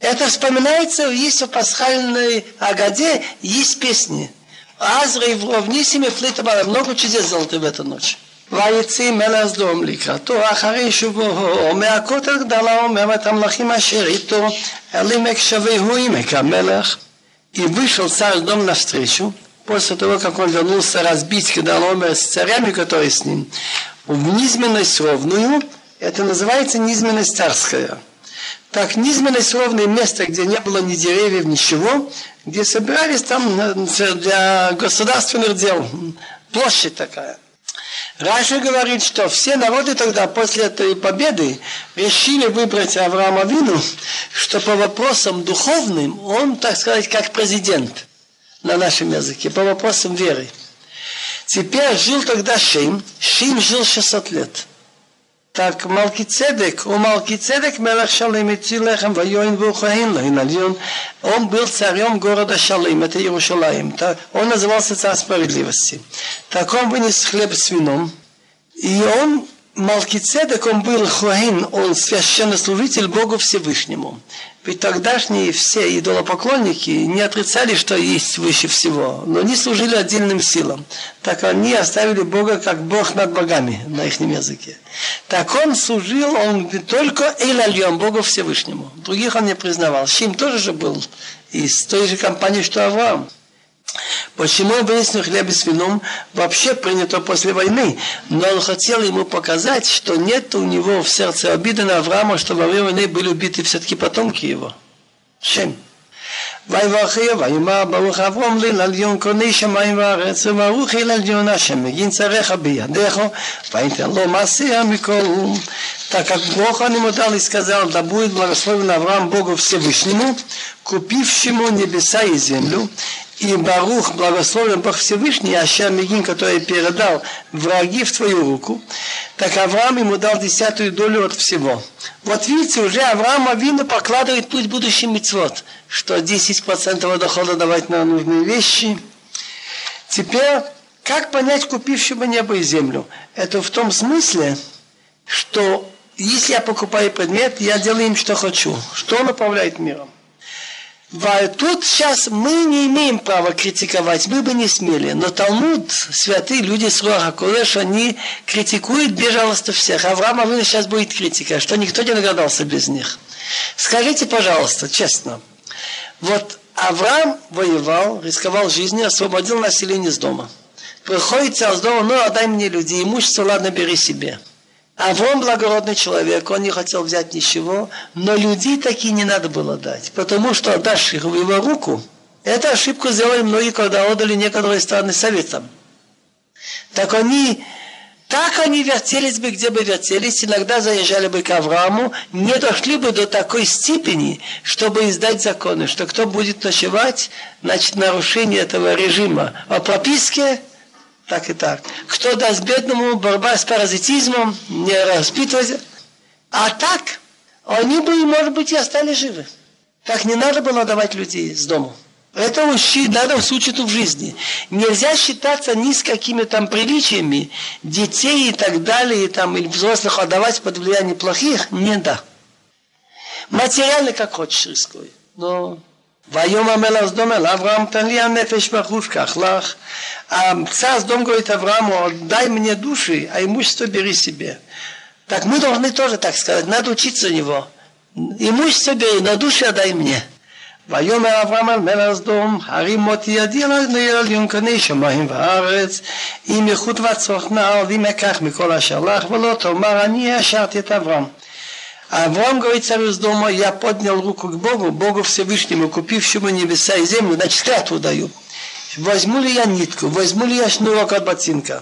Это вспоминается, есть в пасхальной Агаде, есть песни. Азра и Вровнисиме флитабара. Много чудес золотых в эту ночь. ויצא מלך סדום לקראתו אחרי שובו מהכותל גדלה אומרת המלכים אשר איתו אל עמק שווה הוא עמק המלך и вышел царь Сдом навстречу после того, как он вернулся разбить Гедалома с царями, которые с ним, в низменность ровную. Это называется низменность царская. Так низменность ровное место, где не было ни деревьев, ничего, где собирались там для государственных дел, площадь такая. Раши говорит, что все народы тогда после этой победы решили выбрать Авраама Авину, что по вопросам духовным он, так сказать, как президент на нашем языке, по вопросам веры. Теперь жил тогда Шим жил 600 лет. Так Малкицедек, у Малкицедек мелах Шалим, Тилехам, Вайоин, Вухаин, Лайнальон, он был царем города Шалим, это Иерушалаим, он назывался царь справедливости. Так он вынес хлеб с вином, и он, Малкицедек, он был Хуаин, он священнослужитель Богу Всевышнему. Ведь тогдашние все идолопоклонники не отрицали, что есть выше всего, но они служили отдельным силам. Так они оставили Бога как Бог над богами на их языке. Так он служил, он только Эль-Альон, Богу Всевышнему. Других он не признавал. Шим тоже же был из той же компании, что Авраам. Почему он вынес хлеб с вином, вообще принято после войны, но он хотел ему показать, что нет у него в сердце обиды на Авраама, что во время войны были убиты все-таки потомки его. Шем. Так как Бог он ему дал и сказал, да будет благословен Авраам Богу Всевышнему, купившему небеса и землю, и Барух, благословен Бог Всевышний, Ашер Мегин, который передал враги в твою руку, так Авраам ему дал 10-ю долю от всего. Вот видите, уже Авраам Авину прокладывает путь будущим мицвот, что 10% дохода давать на нужные вещи. Теперь, как понять купившего небо и землю? Это в том смысле, что если я покупаю предмет, я делаю им, что хочу, что он управляет миром. Тут сейчас мы не имеем права критиковать, мы бы не смели. Но Талмуд, святые люди с Руаха Кодеш, они критикуют, пожалуйста, всех. Авраам Авину сейчас будет критика, что никто не догадался без них. Скажите, пожалуйста, честно. Вот Авраам воевал, рисковал жизнью, освободил население из дома. Приходит царь с дома, ну отдай мне людей, имущество, ладно, бери себе. Авраам благородный человек, он не хотел взять ничего, но людей таки не надо было дать, потому что отдашь их в его руку. Эту ошибку сделали многие, когда отдали некоторые страны советам. Так они вертелись бы, где бы вертелись, иногда заезжали бы к Аврааму, не дошли бы до такой степени, чтобы издать законы, что кто будет ночевать, значит нарушение этого режима о прописке, так и так. Кто даст бедному, борьба с паразитизмом, не распитывайся. А так, они бы, может быть, и остались живы. Так не надо было давать людей из дома. Это надо учить в жизни. Нельзя считаться ни с какими там приличиями детей и так далее, и там, или взрослых отдавать под влияние плохих. Не да. Материально как хочешь рискуй. Но «Вайом амелах сдом эль Авраам тальян нефеш махушках лах». А царь Сдом говорит Аврааму: «Дай мне души, а имущество бери себе». Так мы должны тоже так сказать. Надо учиться у него. «Имущество бери, но души отдай мне». ויאמר אברהם אל מלך סדום, הרימותי ידי אל ינקני שמיים וארץ, אם איכות וצורך נער, ואם אקח מכל אשר לך, ולא תאמר, אני השארתי את אברהם. Авраам говорит царю Сдома: я поднял руку к Богу, Богу Всевышнему, купившему небеса и землю, значит, клятву даю. Возьму ли я нитку, возьму ли я шнурок от ботинка?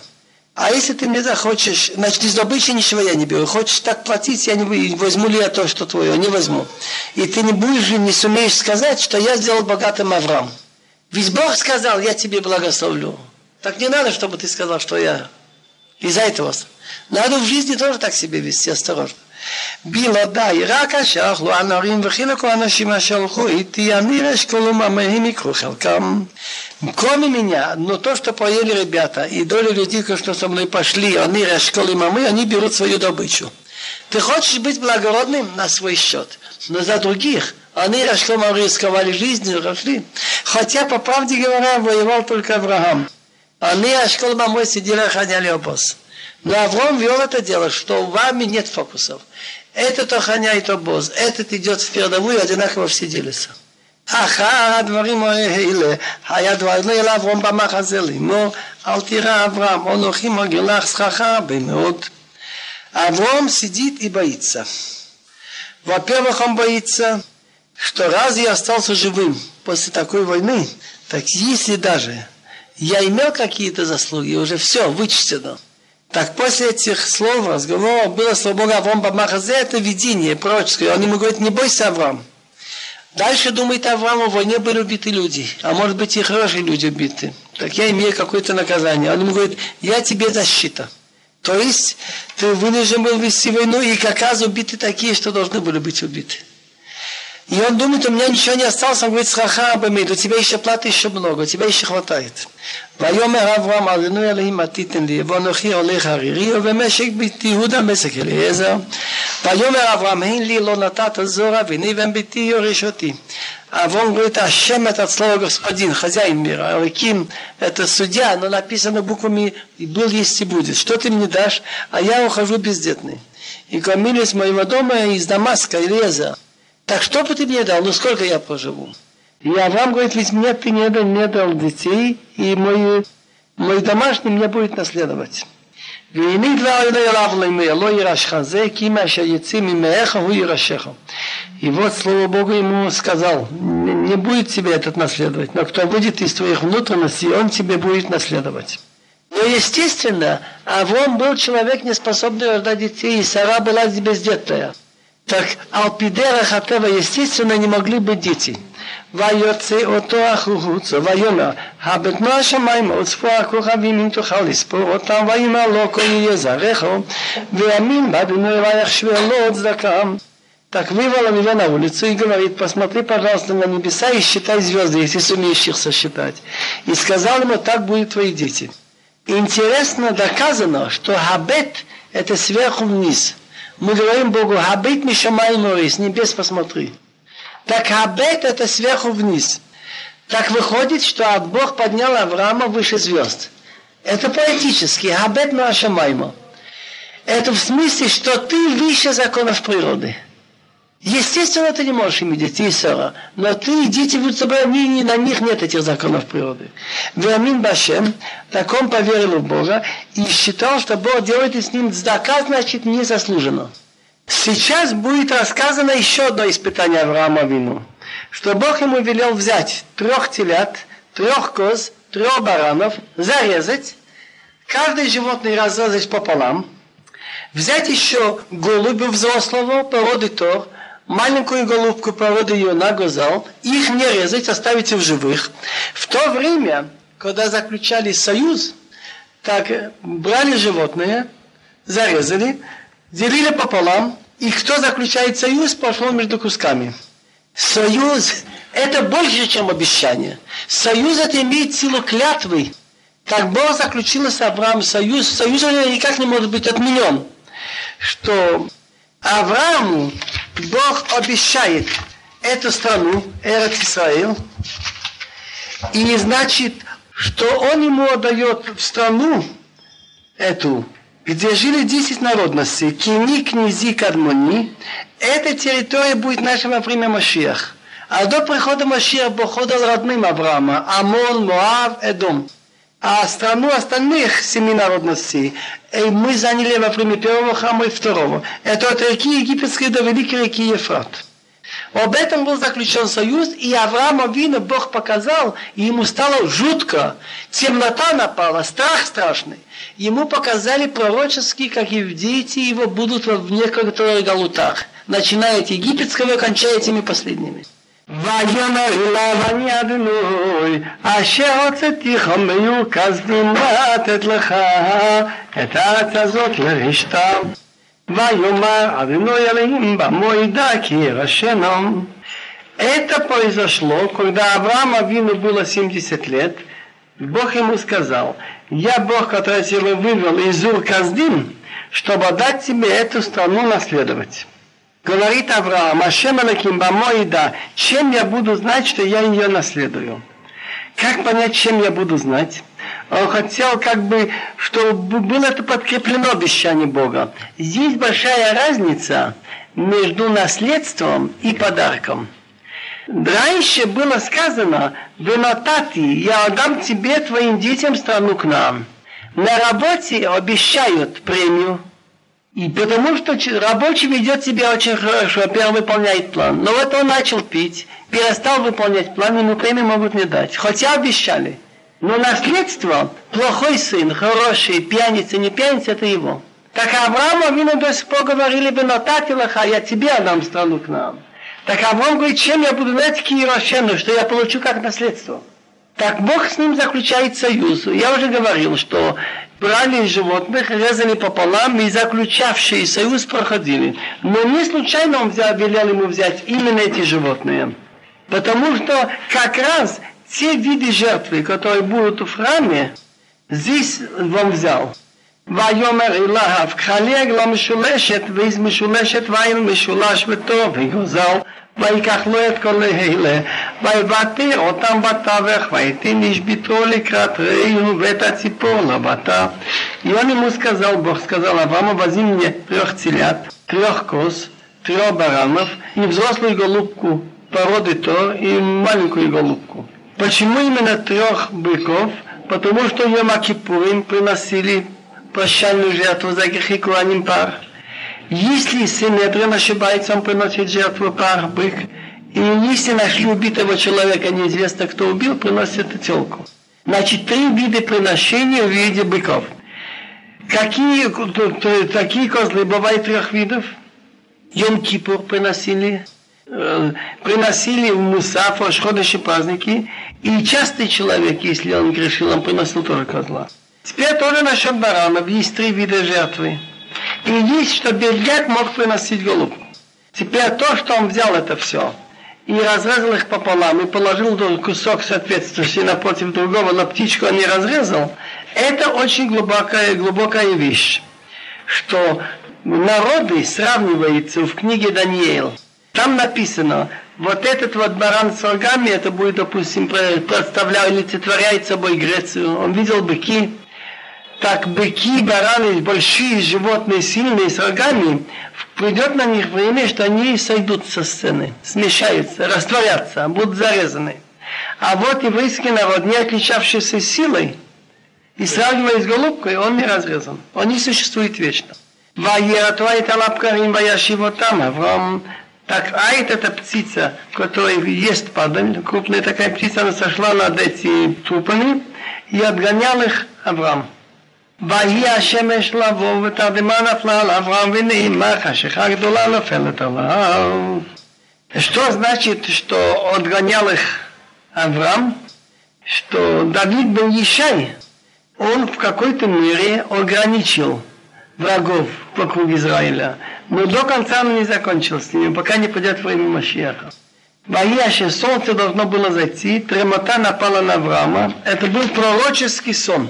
А если ты мне захочешь, значит, из добычи ничего я не беру. Хочешь так платить, я не возьму ли я то, что твое? Не возьму. И ты не будешь, не сумеешь сказать, что я сделал богатым Авраам. Ведь Бог сказал: я тебе благословлю. Так не надо, чтобы ты сказал, что я. Из-за этого. Надо в жизни тоже так себя вести, осторожно. Кроме меня, но то, что поели ребята, и доля людей, что со мной пошли, они рашколы мамы, они берут свою добычу. Ты хочешь быть благородным на свой счет, но за других они рашколы мамы рисковали жизнью, пошли. Хотя, по правде говоря, воевал только Авраам. Они рашколы мамы сидели, охраняли обоз. Но Авраам вел это дело, что у вами нет фокусов. Этот охраняет обоз, этот идет в передовую, одинаково все делятся. אחר הדברים האלה, היה דבר לא יהיה לאברום במחזה לימור, אל תירא אברהם, אנוכי מגיר לך סככה הרבה מאוד. אברום сидит и боится. Во-первых, он боится, что раз я остался живым после такой войны, так если даже я имел какие-то заслуги, уже все вычтено. Так после этих слов, разговоров, было слово Бога Авраам Бамахазе, это видение пророческое. Он ему говорит: не бойся, Авраам. Дальше думает Авраам: в войне были убиты люди, а может быть и хорошие люди убиты. Так я имею какое-то наказание. Он ему говорит: я тебе защита. То есть ты вынужден был вести войну, и как раз убиты такие, что должны были быть убиты. И он думает: у меня ничего не осталось. Он говорит: сраха бамид, у тебя еще платы еще много, у тебя еще хватает. ויאמר אברהם אדוני אלוהים עתיתן לי ואנוכי הולך הרירי ובמשק ביתי יהודה משק אליעזר ויאמר אברהם הן לי לא נתת זרע וני בן ביתי יורש אותי. Авраам говорит: Ашем — это от слова Господин, хозяин мира, Элоким — это судья, но написано буквами «был, есть и будет». Что ты мне дашь, а я ухожу бездетный. И кормили с моего дома из Дамаска Элиезера. Так что бы ты мне дал, ну сколько я проживу? И Авраам говорит: ведь мне ты не дал детей, и мой домашний меня будет наследовать. И вот слово Бога ему сказал: не будет тебе этот наследовать, но кто будет из твоих внутренностей, он тебе будет наследовать. Но естественно, Авраам был человек, не способный рождать детей, и Сара была бездетная. Так Алпидера Хатева, естественно, не могли быть дети. Так вывел его на улицу и говорит: посмотри, пожалуйста, на небеса и считай звезды, если сумеешь их сосчитать. И сказал ему: так будут твои дети. Интересно, доказано, что хабет — это сверху вниз. Мы говорим Богу: хабет мишамай нори, с небес посмотри. Так хабет — это сверху вниз. Так выходит, что Бог поднял Авраама выше звезд. Это поэтически. Хабет мишамайма. Это в смысле, что ты выше законов природы. Естественно, ты не можешь иметь детей, Сара, но ты и дети будут собой, на них нет этих законов природы. Веамин Башем, так он поверил в Бога и считал, что Бог делает с ним заказ, значит, незаслуженно. Сейчас будет рассказано еще одно испытание Авраама Вину, что Бог ему велел взять 3 телят, 3 коз, 3 баранов, зарезать, каждое животное разрезать пополам, взять еще голубя взрослого породы Тор, маленькую голубку породы Юна, Гозал, их не резать, оставить их в живых. В то время, когда заключали союз, так брали животные, зарезали, делили пополам И кто заключает союз, пошел между кусками. Союз – это больше, чем обещание. Союз – это имеет силу клятвы. Как Бог заключил с Авраамом союз, союз никак не может быть отменен. Что Аврааму Бог обещает эту страну, Эрец-Исраэль, и значит, что он ему отдает в страну эту, где жили 10 народностей, Кини, Книзи, Кадмони, эта территория будет наша во время Машиах. А до прихода Машиаха Бог отдал родным Авраама, Амон, Моав, Эдом. А страну остальных 7 народностей мы заняли во время первого храма и второго. Это от реки Египетской до великой реки Ефрат. Об этом был заключен союз, и Авраам Авину Бог показал, и ему стало жутко. Темнота напала, страх страшный. Ему показали пророчески, как и дети его будут в некоторых галутах. Начиная от египетского, кончая этими последними. Это произошло, когда Аврааму Авину было 70 лет, Бог ему сказал: «Я Бог, который тебя вывел из Ур-Каздим, чтобы отдать тебе эту страну наследовать». Говорит Авраам: «Ашем Элоким ба-моэда, чем я буду знать, что я ее наследую?» Как понять, чем я буду знать? Он хотел, как бы, чтобы было это подкреплено обещание Бога. Здесь большая разница между наследством и подарком. Раньше было сказано: «Венатати, я отдам тебе, твоим детям, страну к нам». На работе обещают премию. И потому что рабочий ведет себя очень хорошо, первый выполняет план. Но вот он начал пить, перестал выполнять план, ему премию могут не дать. Хотя обещали. Но наследство, плохой сын, хороший, пьяница, не пьяница, это его. Так Аврааму Авину до сих пор говорили бы: «Натати лаха, я тебе отдам страну к нам». Так Авраам говорит: «Чем я буду знать Кирошену, что я получу как наследство?» Так Бог с ним заключает союз. Я уже говорил, что брали животных, резали пополам, и заключавшие союз проходили. Но не случайно он велел ему взять именно эти животные. Потому что как раз те виды жертвы, которые будут в храме, здесь он взял. ויאמר אליו, קח לי עגלה משולשת, ועז משולשת, ועיל משולש וטוב ויוזל, ויקח לו את כל אלה, ויבטר אותם בתווך, ויתן איש ביתו לקראת רעהו, ואת הציפור לבטר. יוני מוסקזל בוכסקזל, אברהם אבזים טריח צילת, טריח כוס, טריח ברנף, יבזוסלוי голубку, породы тор и маленькую голубку. Почему именно 3 быков? Потому что Йом Кипурим приносили прощальную жертву за грехи Коаним пар. Если Синедрин ошибается, он приносит жертву пар бык. И если нашли убитого человека, неизвестно кто убил, приносит телку. Значит, 3 вида приношения в виде быков. Такие козлы бывают 3 видов. Йом Кипур приносили в Мусаф, в Рошходыши праздники. И частый человек, если он грешил, он приносил тоже козла. Теперь тоже насчет баранов. Есть 3 вида жертвы. И есть, что бельгат мог приносить голубку. Теперь то, что он взял это все, и разрезал их пополам, и положил кусок соответствующий напротив другого, но птичку он не разрезал, это очень глубокая вещь. Что народы сравниваются в книге Даниил. Там написано: вот этот вот баран с рогами, это будет, допустим, олицетворяет собой Грецию. Он видел быки. Так быки, бараны, большие животные, сильные, с рогами, придет на них время, что они сойдут со сцены, смешаются, растворятся, будут зарезаны. А вот еврейский народ, не отличавшийся силой, и сравнивая с голубкой, он не разрезан. Он не существует вечно. Так аид – это птица, которая ест падаль, крупная такая птица, она сошла над этими трупами и отгонял их Авраам. Что значит, что отгонял их Авраам? Что Давид бен Ишай, он в какой-то мере ограничил врагов вокруг Израиля. Но до конца он не закончил с ними, пока не придет время Машиаха. Воящее солнце должно было зайти, тремота напала на Авраама. Это был пророческий сон.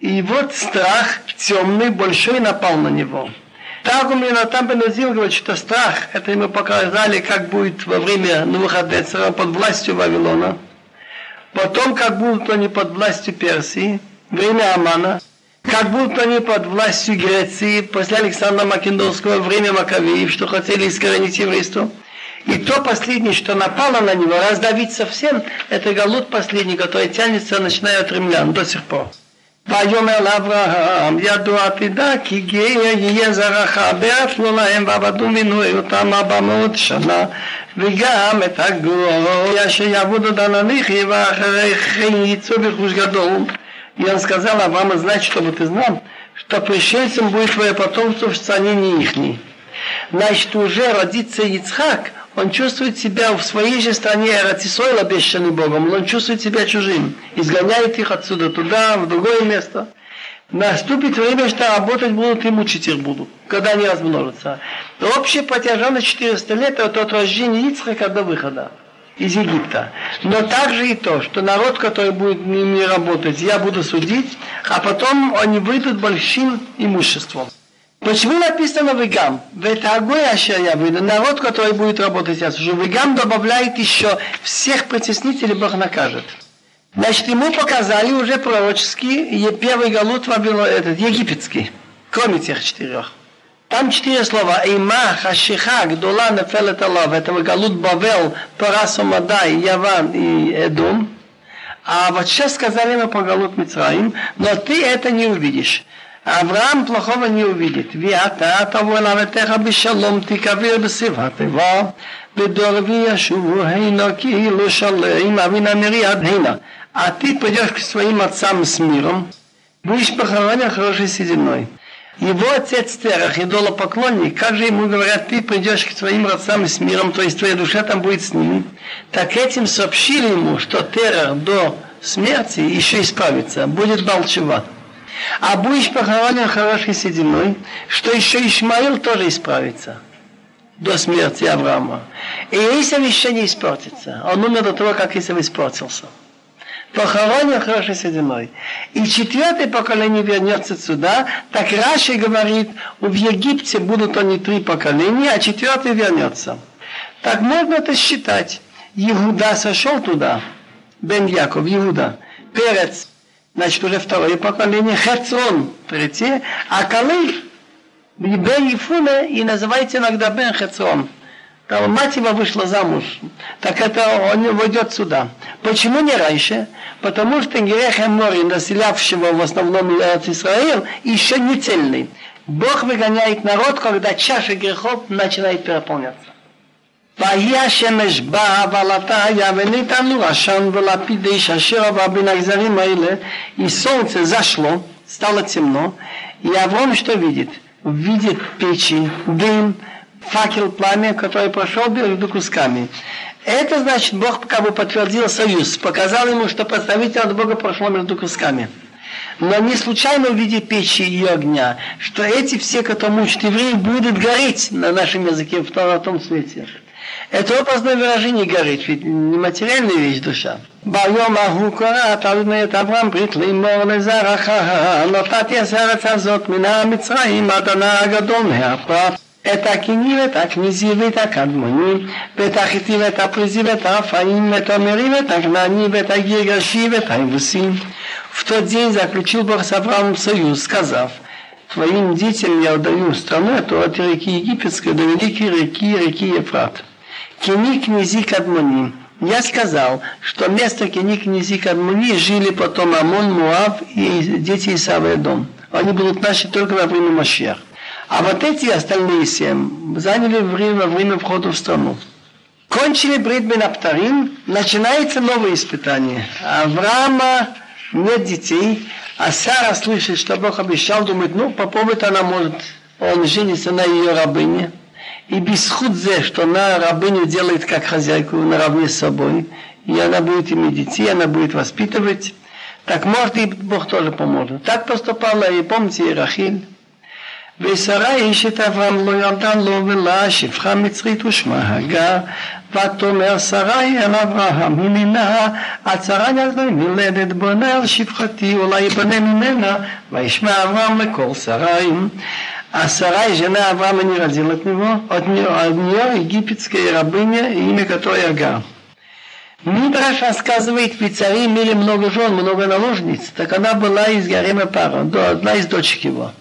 И вот страх темный, большой, напал на него. Таргум Йонатан бен Озиль говорит, что страх, это ему показали, как будет во время Навуходоносора под властью Вавилона. Потом, как будут они под властью Персии, время Амана. Как будут они под властью Греции, после Александра Македонского, время Маковеев, что хотели искоренить еврейство. И то последнее, что напало на него, раздавить совсем, это галут последний, который тянется, начиная от римлян до сих пор. И он сказал Аврааму, знать, чтобы ты знал, что пришельцем будет твое потомство в стране не ихней. Значит, уже родится Ицхак, он чувствует себя в своей же стране, Эрец-Исраэль, обещанный Богом, но он чувствует себя чужим, изгоняет их отсюда туда, в другое место. Наступит время, что работать будут и мучить их будут, когда они размножатся. Общая протяженность 400 лет от рождения Ицхака до выхода из Египта. Но также и то, что народ, который будет ними работать, я буду судить, а потом они выйдут большим имуществом. Почему написано «Вегам»? Народ, который будет работать сейчас уже, «Вегам» добавляет еще всех притеснителей, Бог накажет. Значит, ему показали уже пророческий первый галут этот, египетский, кроме тех четырех. Там четыре слова. «Эйма хашиха гдола нефелет алав». Это галут Бавел, Парас Умадай, Яван и Эдом. А вот сейчас сказали ему про галут Мицраим, но ты это не увидишь. Авраам плохого не увидит. А ты пойдешь к своим отцам с миром, будешь похоронен хорошей сединой. Его отец Терах, идолопоклонник, как же ему говорят, ты придешь к своим родцам с миром, то есть твоя душа там будет с ними. Так этим сообщили ему, что Терах до смерти еще исправится, будет Балчува. А будешь похоронен хорошей сединой, что еще Ишмаил тоже исправится до смерти Авраама. И Исав еще не испортится. Он умер до того, как Исав испортился. Похоронен хорошей сединой. И четвертое поколение вернется сюда. Так Раши говорит, в Египте будут они 3 поколения, а 4-й вернется. Так можно это считать. Иуда сошел туда. Бен Яков, Иуда. Перец. Значит, уже 2-е поколение, Хецрон, 3-е, а Калей, Бен Ефуна, и называется иногда Бен Хецрон. Там мать его вышла замуж, так это он войдет сюда. Почему не раньше? Потому что грех Эмори, населявшего в основном Израиль, еще не цельный. Бог выгоняет народ, когда чаша грехов начинает переполняться. וישמש בה ולתה ונתנו עשן ולפידיש אשר עבר בין הגזרים האלה и солнце зашло, стало темно, и Авраам что видит? Видит печи, дым, факел, пламя, который прошел между кусками. Это значит, Бог как бы подтвердил союз, показал ему, что представитель от Бога прошло между кусками. Но не случайно в виде печи и огня, что эти все, кто мучат евреев, будут гореть на нашем языке в том свете. Это образное выражение горит, ведь не материальная вещь душа. את הכינים, את הכניזי ואת הקדמונים, ואת החיטים, ואת הפריזי, ואת הרפאים, ואת המרים, ואת הכנענים, ואת הגרגשים, ואת היבוסים. В тот день заключил Бог с Авраамом союз, сказав, твоим детям я отдаю страну эту от реки Египетской до великой реки Ефрат. Кини, князи, кадмони. Я сказал, что вместо кини, князи, кадмони жили потом Амон, Муав и дети Исава и Эдом. Они будут наши только во время Машиаха. А вот эти остальные 7 заняли во время входа в страну. Кончили брит бен аптарим, начинается новое испытание. Авраама нет детей, а Сара слышит, что Бог обещал, думает, ну попробует она может, он женится на ее рабыне. И без худзе, что она рабыню делает как хозяйку наравне с собой, и она будет иметь детей, она будет воспитывать. Так может и Бог тоже поможет. Так поступала, и помните, и Рахиль. ושרה אשת אברהם לא ירדה לו ולה שפחה מצרית ושמה הגר, ותאמר שרה היא אל אברהם הננה, הצרה גדלה מלדת בונה אל שפחתי אולי יבנה ממנה, וישמע אברהם לקול сарай. А Сарай, жена Авраама, не родила от нее египетская рабыня, имя которой Агар. Мидраш рассказывает, ведь цари имели много жен, много наложниц, так она была из гарема Паро, одна из дочек его.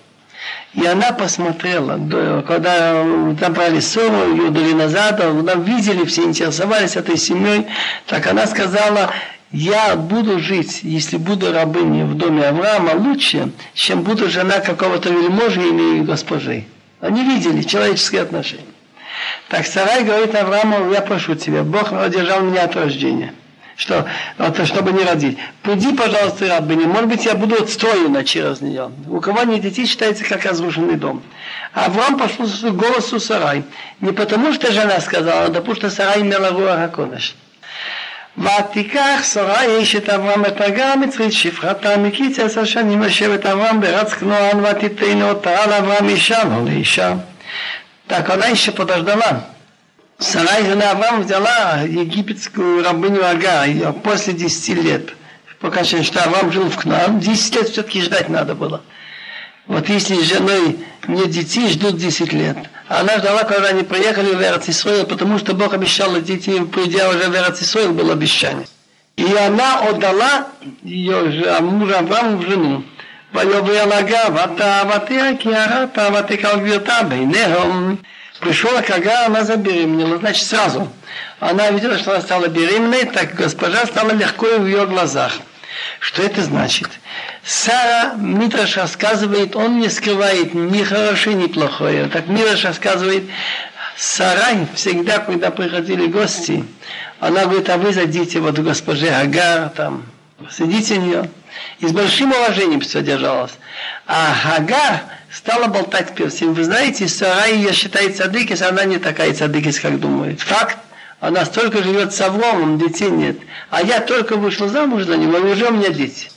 И она посмотрела, когда там брали ссору, ее дали назад, там видели, все интересовались этой семьей, так она сказала: я буду жить, если буду рабыней в доме Авраама, лучше, чем буду жена какого-то вельможи или госпожи. Они видели человеческие отношения. Так Сарай говорит Аврааму: я прошу тебя, Бог удержал меня от рождения, чтобы не родить. Пойди, пожалуйста, рабыня, может быть, я буду отстроена через нее. У кого нет детей, считается как разрушенный дом. Авраам послушал голосу Сарай. Не потому, что жена сказала, а потому, что Сарай имела руаха кодеш. ותיקח שרה אשת אברהם את הגר המצרית שפחתה מקיץ 10 שנים לשבת אברהם ברץ כנוען ותיתן אותה לאברהם אישה לא לאישה. Так она еще подождала. Сарай, жена Авраама, взяла египетскую рабыню Агар после 10 лет. Пока что Авраам жил в Кнаане, 10 лет все-таки ждать надо было. Вот если с женой нет детей, ждут 10 лет. Она ждала, когда они приехали в Эрец-Исраэль, потому что Бог обещал детей, придя уже в Эрец-Исраэль, было обещание. И она отдала ее мужа Аврааму в жену. Пришла к Агар, она забеременела, значит, сразу. Она видела, что она стала беременной, так госпожа стала легкой в ее глазах. Что это значит? Сара, Мидраш рассказывает, он не скрывает ни хорошее, ни плохое. Так Мидраш рассказывает, Сарай всегда, когда приходили гости, она говорит: а вы зайдите вот к госпоже Агар, там, сидите у нее. И с большим уважением все держалось. А Агар стала болтать перстень. Вы знаете, Сарай ее считает цадыкис, она не такая цадыкис, как думает. Факт. Она столько живет с Авромом, детей нет. А я только вышла замуж за него, но уже у меня дети.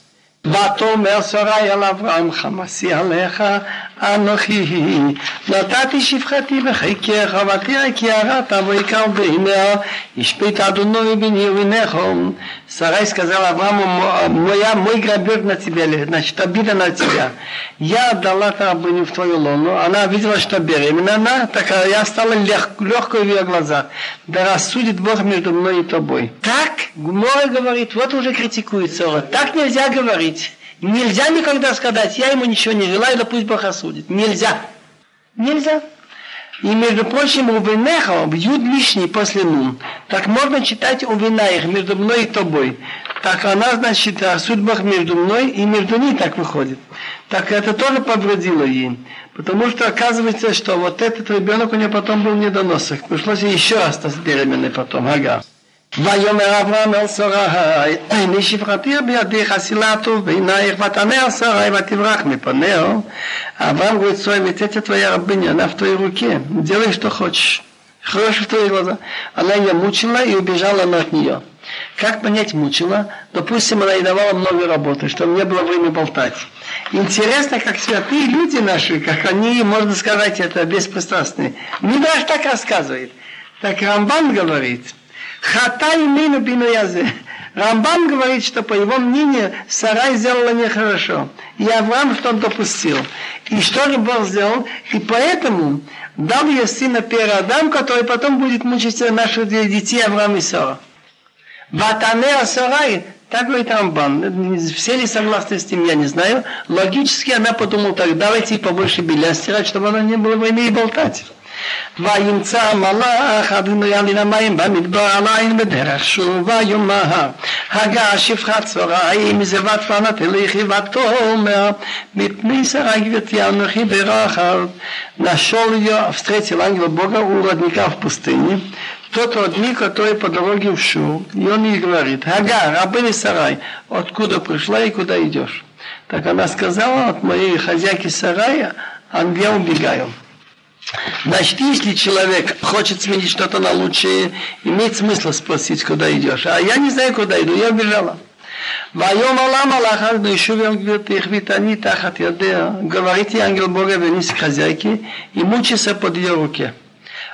ותאמר שרי אל אברהם חמסי עליך אנוכי נתתי שפחתי בחיקך ותראה כי הרעת ויקר בעיניה השפית אדוני בני ובינך. Сарай сказала Аврааму: мой грабеж на тебя лежит, значит, обида на тебя. Я отдала рабыню в твою лону, она видела, что беременна, она такая, я стала легкой в ее глазах. Да рассудит Бог между мной и тобой. Так Гмора говорит, вот уже критикует Сора, так нельзя говорить. Нельзя никогда сказать, я ему ничего не желаю, да пусть Бог осудит. Нельзя. Нельзя. И, между прочим, «Увенеха» бьют лишний после «нун». Так можно читать «Увенаих» между мной и тобой. Так она, значит, о судьбах между мной и между ней так выходит. Так это тоже повредило ей. Потому что оказывается, что вот этот ребенок у нее потом был недоносок. Пришлось ей еще раз беременной потом. Ага. ויאמר אברהם אל שרי, הנה שפחתי בידיך, עשילה הטוב בעינייך, ותענה אל שרי ותברח מפניה. אברהם говорит Сарае: ведь это твоя рабыня, она в твоей руке, делай что хочешь, хорошо в твои глаза. Она ее мучила и убежала она от нее. Как понять мучила? Допустим, она ей давала много работы, чтобы не было времени болтать. Интересно, как святые люди наши, как они, можно сказать, это беспристрастные. Мидраш так рассказывает. Так Рамбан говорит. Хатай мину бину язе. Рамбам говорит, что, по его мнению, Сарай сделала нехорошо. И Авраам, что он допустил. И что же Бог сделал? И поэтому дал ее сына Перадам, который потом будет мучить наших детей Авраам и Сора. Ватанеа Сарай, так говорит Рамбам. Все ли согласны с тем, я не знаю. Логически она подумала так, давайте побольше белья стирать, чтобы она не было времени болтать. וימצא המלאך אדוני על המים במדבר עליין בדרך שובה יומא הגר שפחת שרי מזבת פנת אליכי ותאמר מפני שרי גברתי אנוכי ברחב. Нашел ее, встретил ангел Бога у родника в пустыне, тот родник, который по дороге в Шур, и он ей говорит: Агар, рабыня Сарай, откуда пришла и куда идешь? Так она сказала: от моей хозяйки Сарая, а я убегаю. Значит, если человек хочет сменить что-то на лучшее, имеет смысл спросить, куда идешь. А я не знаю, куда иду, я убежала. Вайомар ла малаха, да еще вам говорит, их витани тахат ядея. Говорите, ангел Бога, вернись к хозяйке и мучайся под ее руке.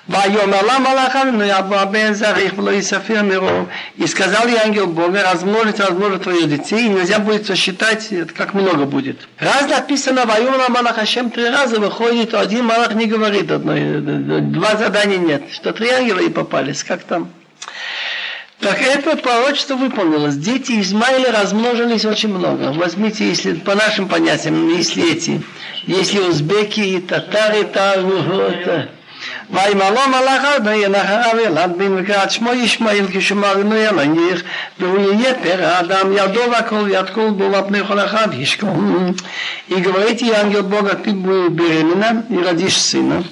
Вайомар ла малаха, но я бабен зарих блоисафир миров. И сказал ей ангел Бога, размножит твоих детей, и нельзя будет сосчитать, как много будет. Раз написано Вайомар малах Ашем три раза выходит, то один малах не говорит, два задания нет. Что три ангела и попались, как там? Так это пророчество выполнилось. Дети Измаиля размножились очень много. Возьмите, если по нашим понятиям, если узбеки и татары, то... וימלא מלאך אדוני אחריו ילד בן וקרא את שמו ישמעאל כשמר אדוני המלך והוא יהיה פרא אדם ידו והכל יד כל בו ועל פני כל אחד ישכון. И говорит ей ангел Бога, ты будешь беременна и родишь сына.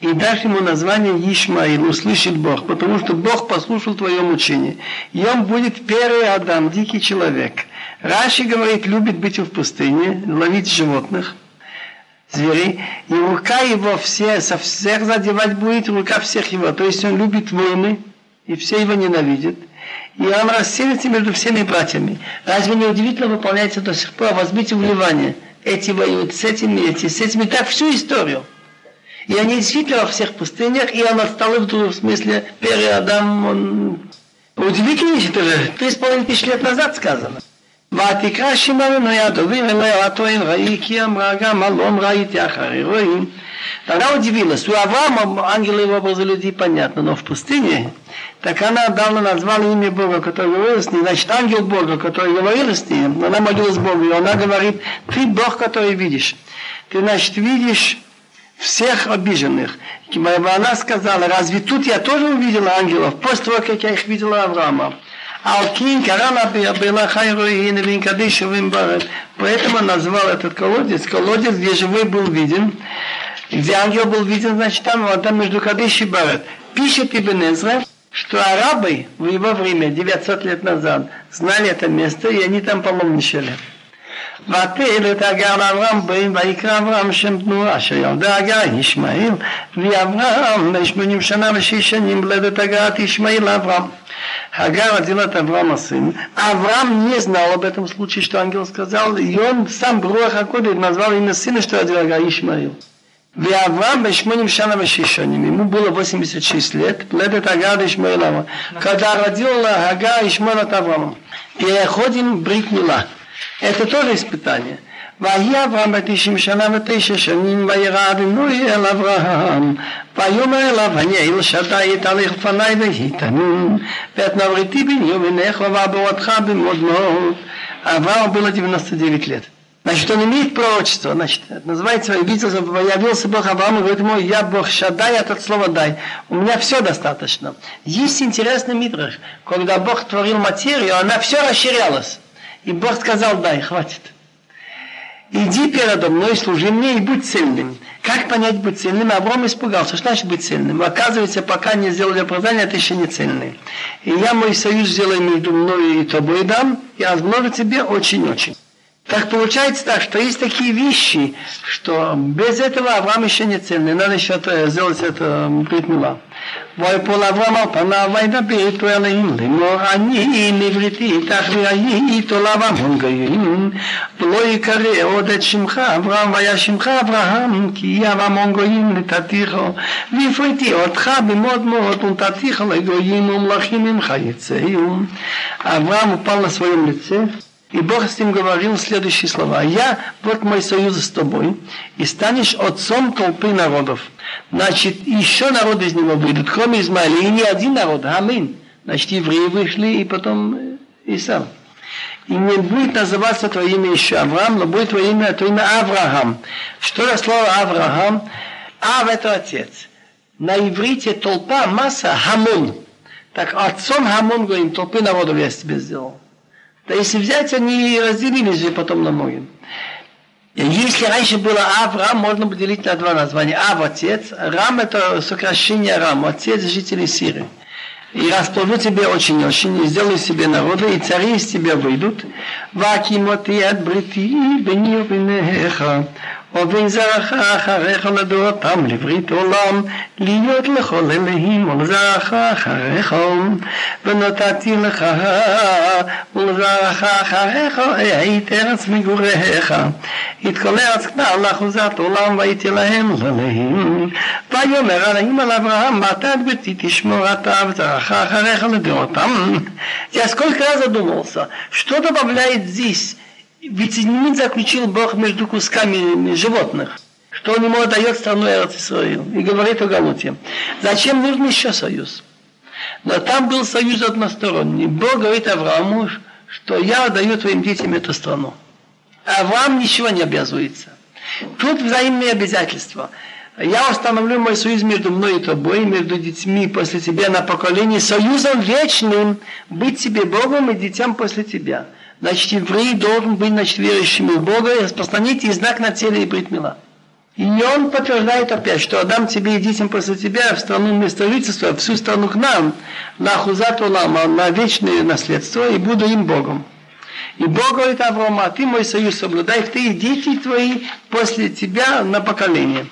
И дашь ему название Ишмаил, услышит Бог, потому что Бог послушал твое мучение. И он будет первый Адам, дикий человек. Раши говорит, любит быть в пустыне, ловить животных, зверей. И рука его все, со всех задевать будет, рука всех его. То есть он любит войны, и все его ненавидят. И он расселится между всеми братьями. Разве не удивительно выполняется до сих пор? Возьмите внимание. Эти воюют с этими, эти с этими. Так всю историю. И они действительно во всех пустынях, и он отстал в смысле, первый Адам, он... Удивительнейший тоже, 3500 лет назад сказано. «Ватикра шимарину ядови, вела атоин раи, киам рага, малом раити ахари роим». Тогда удивилась. У Авраама ангелы его образа людей понятно, но в пустыне, так она давно назвала имя Бога, который говорил с ней, значит, ангел Бога, который говорил с ней, она молилась Богу, и она говорит, ты Бог, который видишь. Ты, значит, видишь всех обиженных. Она сказала, разве тут я тоже увидела ангелов, после того, как я их видела Авраама. Поэтому назвал этот колодец, где живой был виден, где ангел был виден, значит, там между Кадыш и Барет. Пишет Ибн Эзра, что арабы в его время, 900 лет назад, знали это место, и они там паломничали. ותהל את הגר לאברהם באים ויקרא אברהם שם תנועה שילדה הגר ישמעאל ואברהם 80 שנה ו6 שנים בלדת הגר את ישמעאל לאברהם. Агар родила от Авраама сын. Авраам не знал об этом случае, что ангел сказал, и он сам Руах ха-Кодеш назвал имя сына, что родил Агар, Ишмаил. И Авраам бешмоним шана вешишоним, ему было 86 лет, ледет Агар Ишмаила, когда родила Агар Ишмаил от Авраама. Переходим в брит мила. Это тоже испытание. ויהי אברהם בת 90 שנה ו9 שנים וירא אדוני אל אברהם ויאמר אליו אני אל שדי אתהלך לפני ויהי תנון ואת נבריתי בן ימינך ובעבורתך במאוד מאוד. Аврааму было 99 лет. Значит, он имеет пророчество. Значит, называется, явился Бог Аврааму и говорит ему, я Бог Шадай, от слова дай. У меня все достаточно. Есть интересный мидраш. Когда Бог творил материю, она все расширялась. И Бог сказал, дай, хватит. Иди передо мной, служи мне и будь цельным. Как понять быть цельным? Авраам испугался. Что значит быть цельным? Оказывается, пока не сделали оправдание, ты еще не цельный. И я мой союз сделаю между мной и тобой дам, и размножу тебе очень-очень. Так получается так, что есть такие вещи, что без этого Авраам еще не цельный. Надо еще это, сделать это притмила. ויפול אברהם על פניו וידבר אלוהים לאמור אני נבראתי איתך והיית עולה המון גויים ולא יקרא עוד את שמך אברהם והיה שמך אברהם כי יהיה המון גויים נתתיך והפריתי אותך במאוד מאוד ונתתיך לגויים ומלכים ממך יצאו. Авраам упал на своем лице, и Бог с ним говорил следующие слова. Я, вот мой союз с тобой, и станешь отцом толпы народов. Значит, еще народы из него выйдут, кроме Измаиля, и не один народ, амин. Значит, евреи вышли, и потом Исав. И не будет называться твое имя еще Авраам, но будет твое имя Авраам. Что за слово Авраам? Ав – это отец. На иврите толпа, масса, хамон. Так отцом хамон говорим, толпы народов я себе сделал. Да если взять, они разделились же потом на многим. Если раньше было Авраам, можно поделить на два названия. Ав – отец, Рам – это сокращение Рам, отец жителей Сирии. И расположу тебе очень-очень, и сделаю себе народы, и цари из тебя выйдут. Вакимоти от брити бенью бенеха. ובין זרעך אחריך לדורתם לברית עולם, להיות לכל אלוהים ולזרעך אחריך, ונתתי לך ולזרעך אחריך את ארץ מגוריך. התקולל כנען לאחוזת עולם, והייתי להם לאלוהים. ויאמר אלוהים על אברהם, אתה את ביתי תשמור, אתה וזרעך אחריך לדורתם. Я сколько раз задумался, что добавляет здесь? Ведь не заключил Бог между кусками животных, что он ему отдает страну Эрец-Исраэль и говорит о Галуте. Зачем нужен еще союз? Но там был союз односторонний. Бог говорит Аврааму, что я отдаю твоим детям эту страну. Авраам ничего не обязывается. Тут взаимные обязательства. Я установлю мой союз между мной и тобой, между детьми после тебя на поколение, союзом вечным быть тебе Богом и детям после тебя. Значит, еврей должен быть, значит, верующим в Бога и распространить и знак на теле и брит мила. И он подтверждает опять, что отдам тебе и детям после тебя в страну место жительства, всю страну к нам, на хузат улама, на вечное наследство, и буду им Богом. И Бог говорит Аврааму, ты мой союз соблюдай, ты и дети твои после тебя на поколение.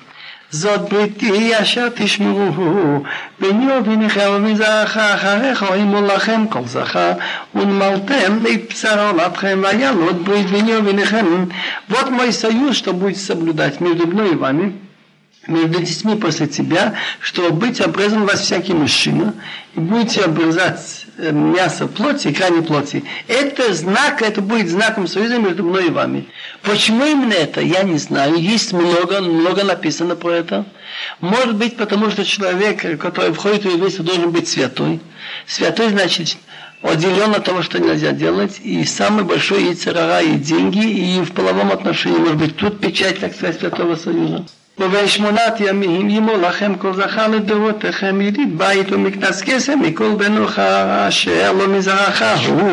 זאת בריתי אשר תשמרו ביני וביניכם ומזרעך אחריך אמול לכם כל זכר ונמלתם את בשר עולתכם והיה לוד ברית ביני וביניכם. Вот мой союз, что будет соблюдать между мной и вами, между детьми после тебя, что быть обрезан вас всякий мужчина, и будете обрезать мясо плоти, крайней плоти. Это знак, это будет знаком союза между мной и вами. Почему именно это, я не знаю. Есть много написано про это. Может быть, потому что человек, который входит в еврейство, должен быть святой. Святой, значит, отделен от того, что нельзя делать, и самый большой и царара, и деньги, и в половом отношении. Может быть, тут печать, так сказать, Святого Союза. ובשמונת ימים ימול לכם כל זכר לדורותיכם יליד בית ומקנס כסף מכל בנוך אשר לא מזרעך הוא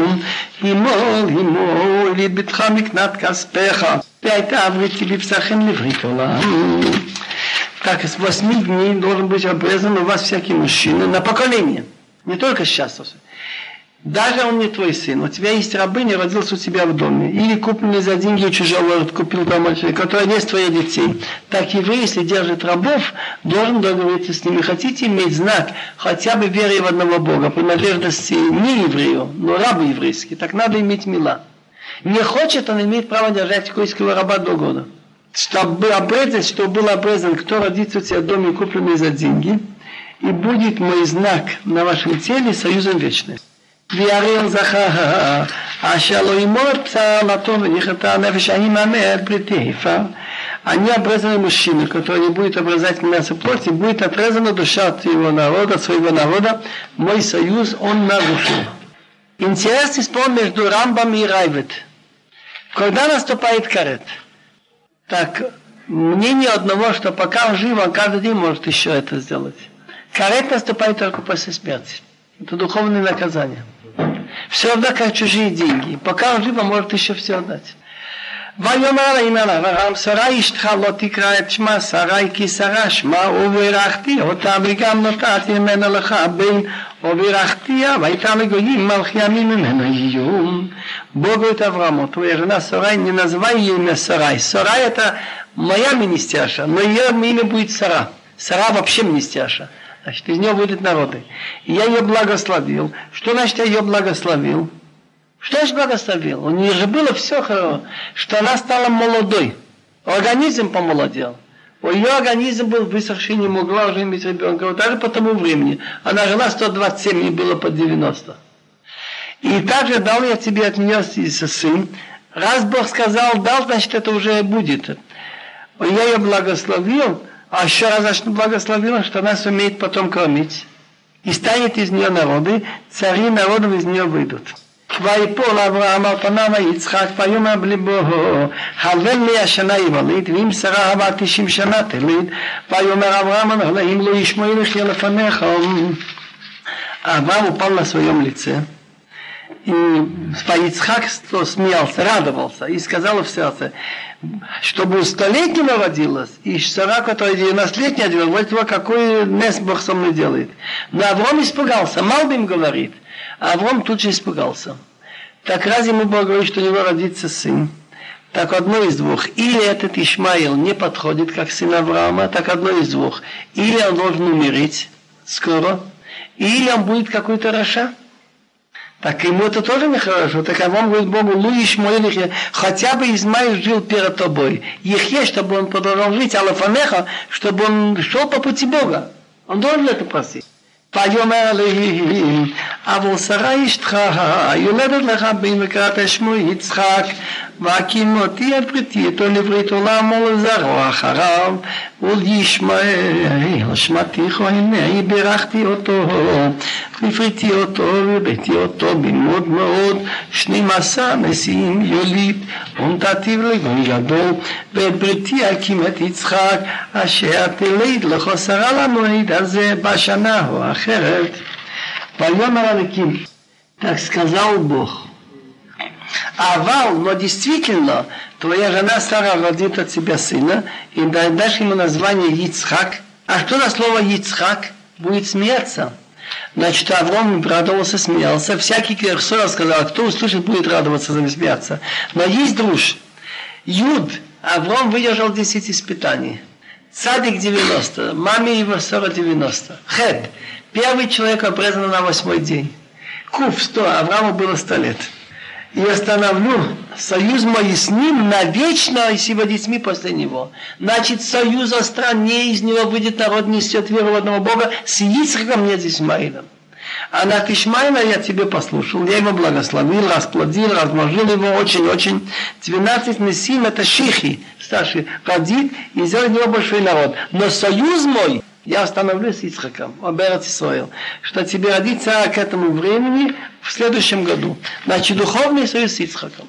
ימול ימול לביתך מקנת כספך והייתה עבריתי לבשכם לברית עולם. Так, с 8 дней должен быть обрезан у вас всякий мужчина на поколение, не только сейчас. Даже он не твой сын, у тебя есть рабыня, родился у тебя в доме, или купленный за деньги чужого, купил дома человека, который не из твоих детей. Так и вы, если держит рабов, должен договориться с ними. Хотите иметь знак хотя бы веры в одного Бога, принадлежности не еврею, но рабы еврейские, так надо иметь мила. Не хочет, он имеет право держать койского раба до года. Чтобы был обрезан, кто родится у тебя в доме, купленный за деньги, и будет мой знак на вашем теле союзом вечным. ויאריל זכר אשר לא ימול בשר עולתו ונכרתה הנפש ההימאמת בריתי היפה. Они обрезаны мужчины, который не будет обрезать мясо плоти, будет отрезана душа от его народа, от своего народа. Мой союз он нарушил. Интересный спор между Рамбам и Райвет. Когда наступает карет? Так, мнение одного, что пока он жив, он каждый день может еще это сделать. Карет наступает только после смерти. Это духовное наказание. Все равно, как чужие деньги. Пока он жив, он может еще все отдать. ויאמר אלוהים אל אברהם שרה אשתך לא תקרא את שמה שרה כי שרה שמה וברכתי אותה וגם נתתי ממנה לך בן וברכתיה והייתה לגויים מלכי עמים ממנה יהיו. Бог говорит Аврааму, твоя жена Сарай, не называй ее имя Сарай. Сарай это моя министерша, но ее имя будет Сара. Сара вообще министерша. Значит, из нее выйдут народы. И я ее благословил. Что значит я ее благословил? Что значит благословил? У нее же было все хорошо, что она стала молодой. Организм помолодел. У ее организм был высохший, не могла уже иметь ребенка. Вот даже по тому времени. Она жила 127, ей было под 90. И также дал я тебе от нее сын. Раз Бог сказал дал, значит это уже будет. Я ее благословил. А еще раз благословила, что она сумеет потом кормить. И станет из нее народы, цари народов из нее выйдут. ויפול אברהם על פניו ויצחק ויאמר בלבו חבל לי השנה יוולד ואם שרה הבת 90 שנה תלד ויאמר אברהם אלוהים לא ישמעאל יחיה לפניך. אברהם упал на своем лице. И Ицхак смеялся, радовался и сказал в сердце, чтобы у 100-летнего родилась, и Сара, которая 90-летняя родилась, вот его какой нес Бог со мной делает. Но Авром испугался, Малбим говорит, Авром тут же испугался. Так разве ему Бог говорит, что у него родится сын? Так одно из двух. Или этот Ишмаил не подходит как сын Авраама, так одно из двух. Или он должен умереть скоро, или он будет какой-то раша. Так ему это тоже нехорошо. Так он говорит Богу: «Лу Ишмаил, хотя бы Исмаил жил перед тобой. Ихе, чтобы он продолжал жить, алафанеха, чтобы он шел по пути Бога». Он должен это просить. ויאמר להם, אבל שרה אשתך, יולדת לך בן וקראת שמו יצחק, והקים אותי את בריתי איתו לברית עולם ולזרעו אחריו, ולישמעאל שמתיך, הנה בירכתי אותו, לבריתי אותו ובאתי אותו במאוד מאוד, 12 נשיאים יוליד, ונתתי לגוי גדול, ואת בריתי הקים את יצחק, אשר תלד לך שרה למועד הזה בשנה או אחרת. ויאמר אלוקים, так сказал Бог. Авал, но действительно, твоя жена Сара родит от тебя сына, и дашь ему название Ицхак. А что за слово Ицхак? Будет смеяться. Значит, Авраам радовался, смеялся. Всякий Ксора сказал, кто услышит, будет радоваться, смеяться. Но есть друж. Юд, Авраам выдержал 10 испытаний. Цадик 90, маме его 40-90. Хет, первый человек обрезан на 8-й день. Куф 100, Аврааму было 100 лет. И остановлю союз мой с ним навечно и с его детьми после него. Значит, союза стран не из него выйдет народ, не несет веру в одного Бога, с Ицхаком, нет, с Ишмаилом. А на Ишмаила я тебе послушал, я его благословил, расплодил, размножил его очень-очень. 12 несим это шихи, старший, родит и сделал из него большой народ. Но союз мой я остановлю с Ицхаком, оберет Исраил, что тебе родится к этому времени в следующем году. Значит, духовный союз с Ицхаком.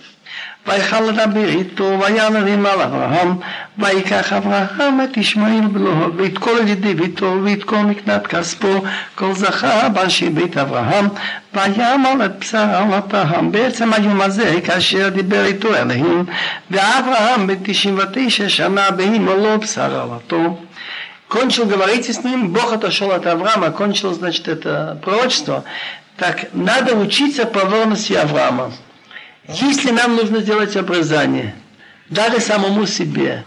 ויכל לדבר איתו, וינרים על אברהם, ויקח אברהם את ישמעאל בנו, ויתקול את ידי ביתו, ויתקול מקנת כספו, כל זכר באנשי בית אברהם, ויאמר את בשרם לפעם. בעצם היום הזה, כאשר דיבר איתו אלוהים, ואברהם בן 99 שנה, בהימו לו בשרה לתו. Кончил говорить с ним, Бог отошел от Авраама, кончилось, значит, это пророчество. Так, надо учиться покорности Авраама. Если нам нужно делать обрезание, даже самому себе,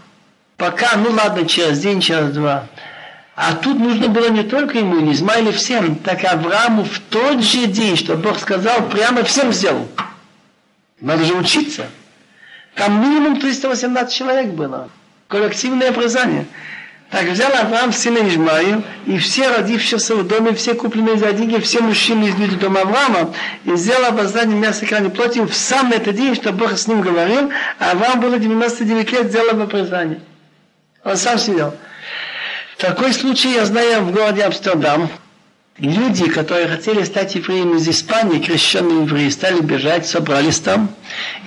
пока, ну ладно, через день, через два, а тут нужно было не только ему, не Измаилу всем, так и Аврааму в тот же день, что Бог сказал, прямо всем сделал. Надо же учиться. Там минимум 318 человек было. Коллективное обрезание. Так взял Авраам сына Ишмаила, и все родившиеся в доме, все купленные за деньги, все мужчины из людей дома Авраама, и сделал обрезание мяса, крови и плоти в сам этот день, что Бог с ним говорил, а Авраам было 99 лет, сделал обрезание. Он сам сидел. Такой случай я знаю в городе Амстердам. Люди, которые хотели стать евреями из Испании, крещенные евреи, стали бежать, собрались там,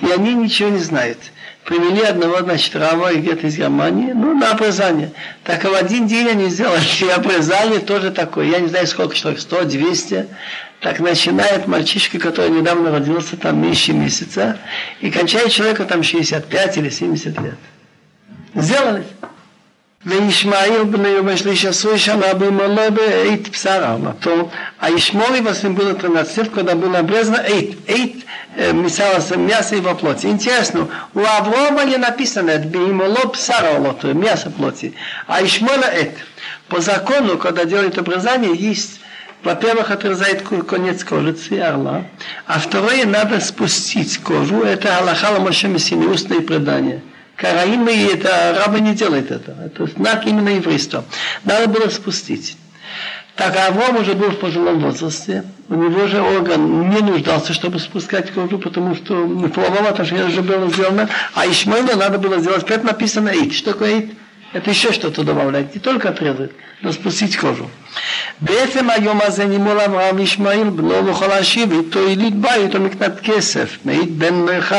и они ничего не знают. Привели одного, значит, раба где-то из Германии, ну, на обрезание. Так в один день они сделали, и обрезание тоже такое. Я не знаю, сколько человек, 100, 200. Так начинает мальчишка, который недавно родился, там меньше месяца, и кончает человека там 65 или 70 лет. Сделали. וישמעאל בנו יום 13 שנה במלא בעת בשרה ומתו. А Ишмаилу было 13 лет, когда было обрезано эйт мясо его плоти. Интересно, у Авраама не написано бимоло бсара лото, мясо плоти, а Ишмаила эйт. По закону, когда делают обрезание, есть, во-первых, отрезает конец кожицы орла, а второе, надо спустить кожу, это алаха ла-Моше Мисини, устные предания. Караимы и это, арабы не делают этого. Это знак именно еврейства. Надо было спустить. Так Авраам уже был в пожилом возрасте. У него же орган не нуждался, чтобы спускать кожу, потому что полового отношения уже было сделано. А Ишмаилу надо было сделать. Как написано «Ит». Что такое «Ит»? Это еще что-то добавляет. Не только отрезать, но спустить кожу. בעצם היום הזה נימול אברהם ישמעאל בנו וכל השיב איתו יליד בא איתו מקנת כסף מעיד בן לך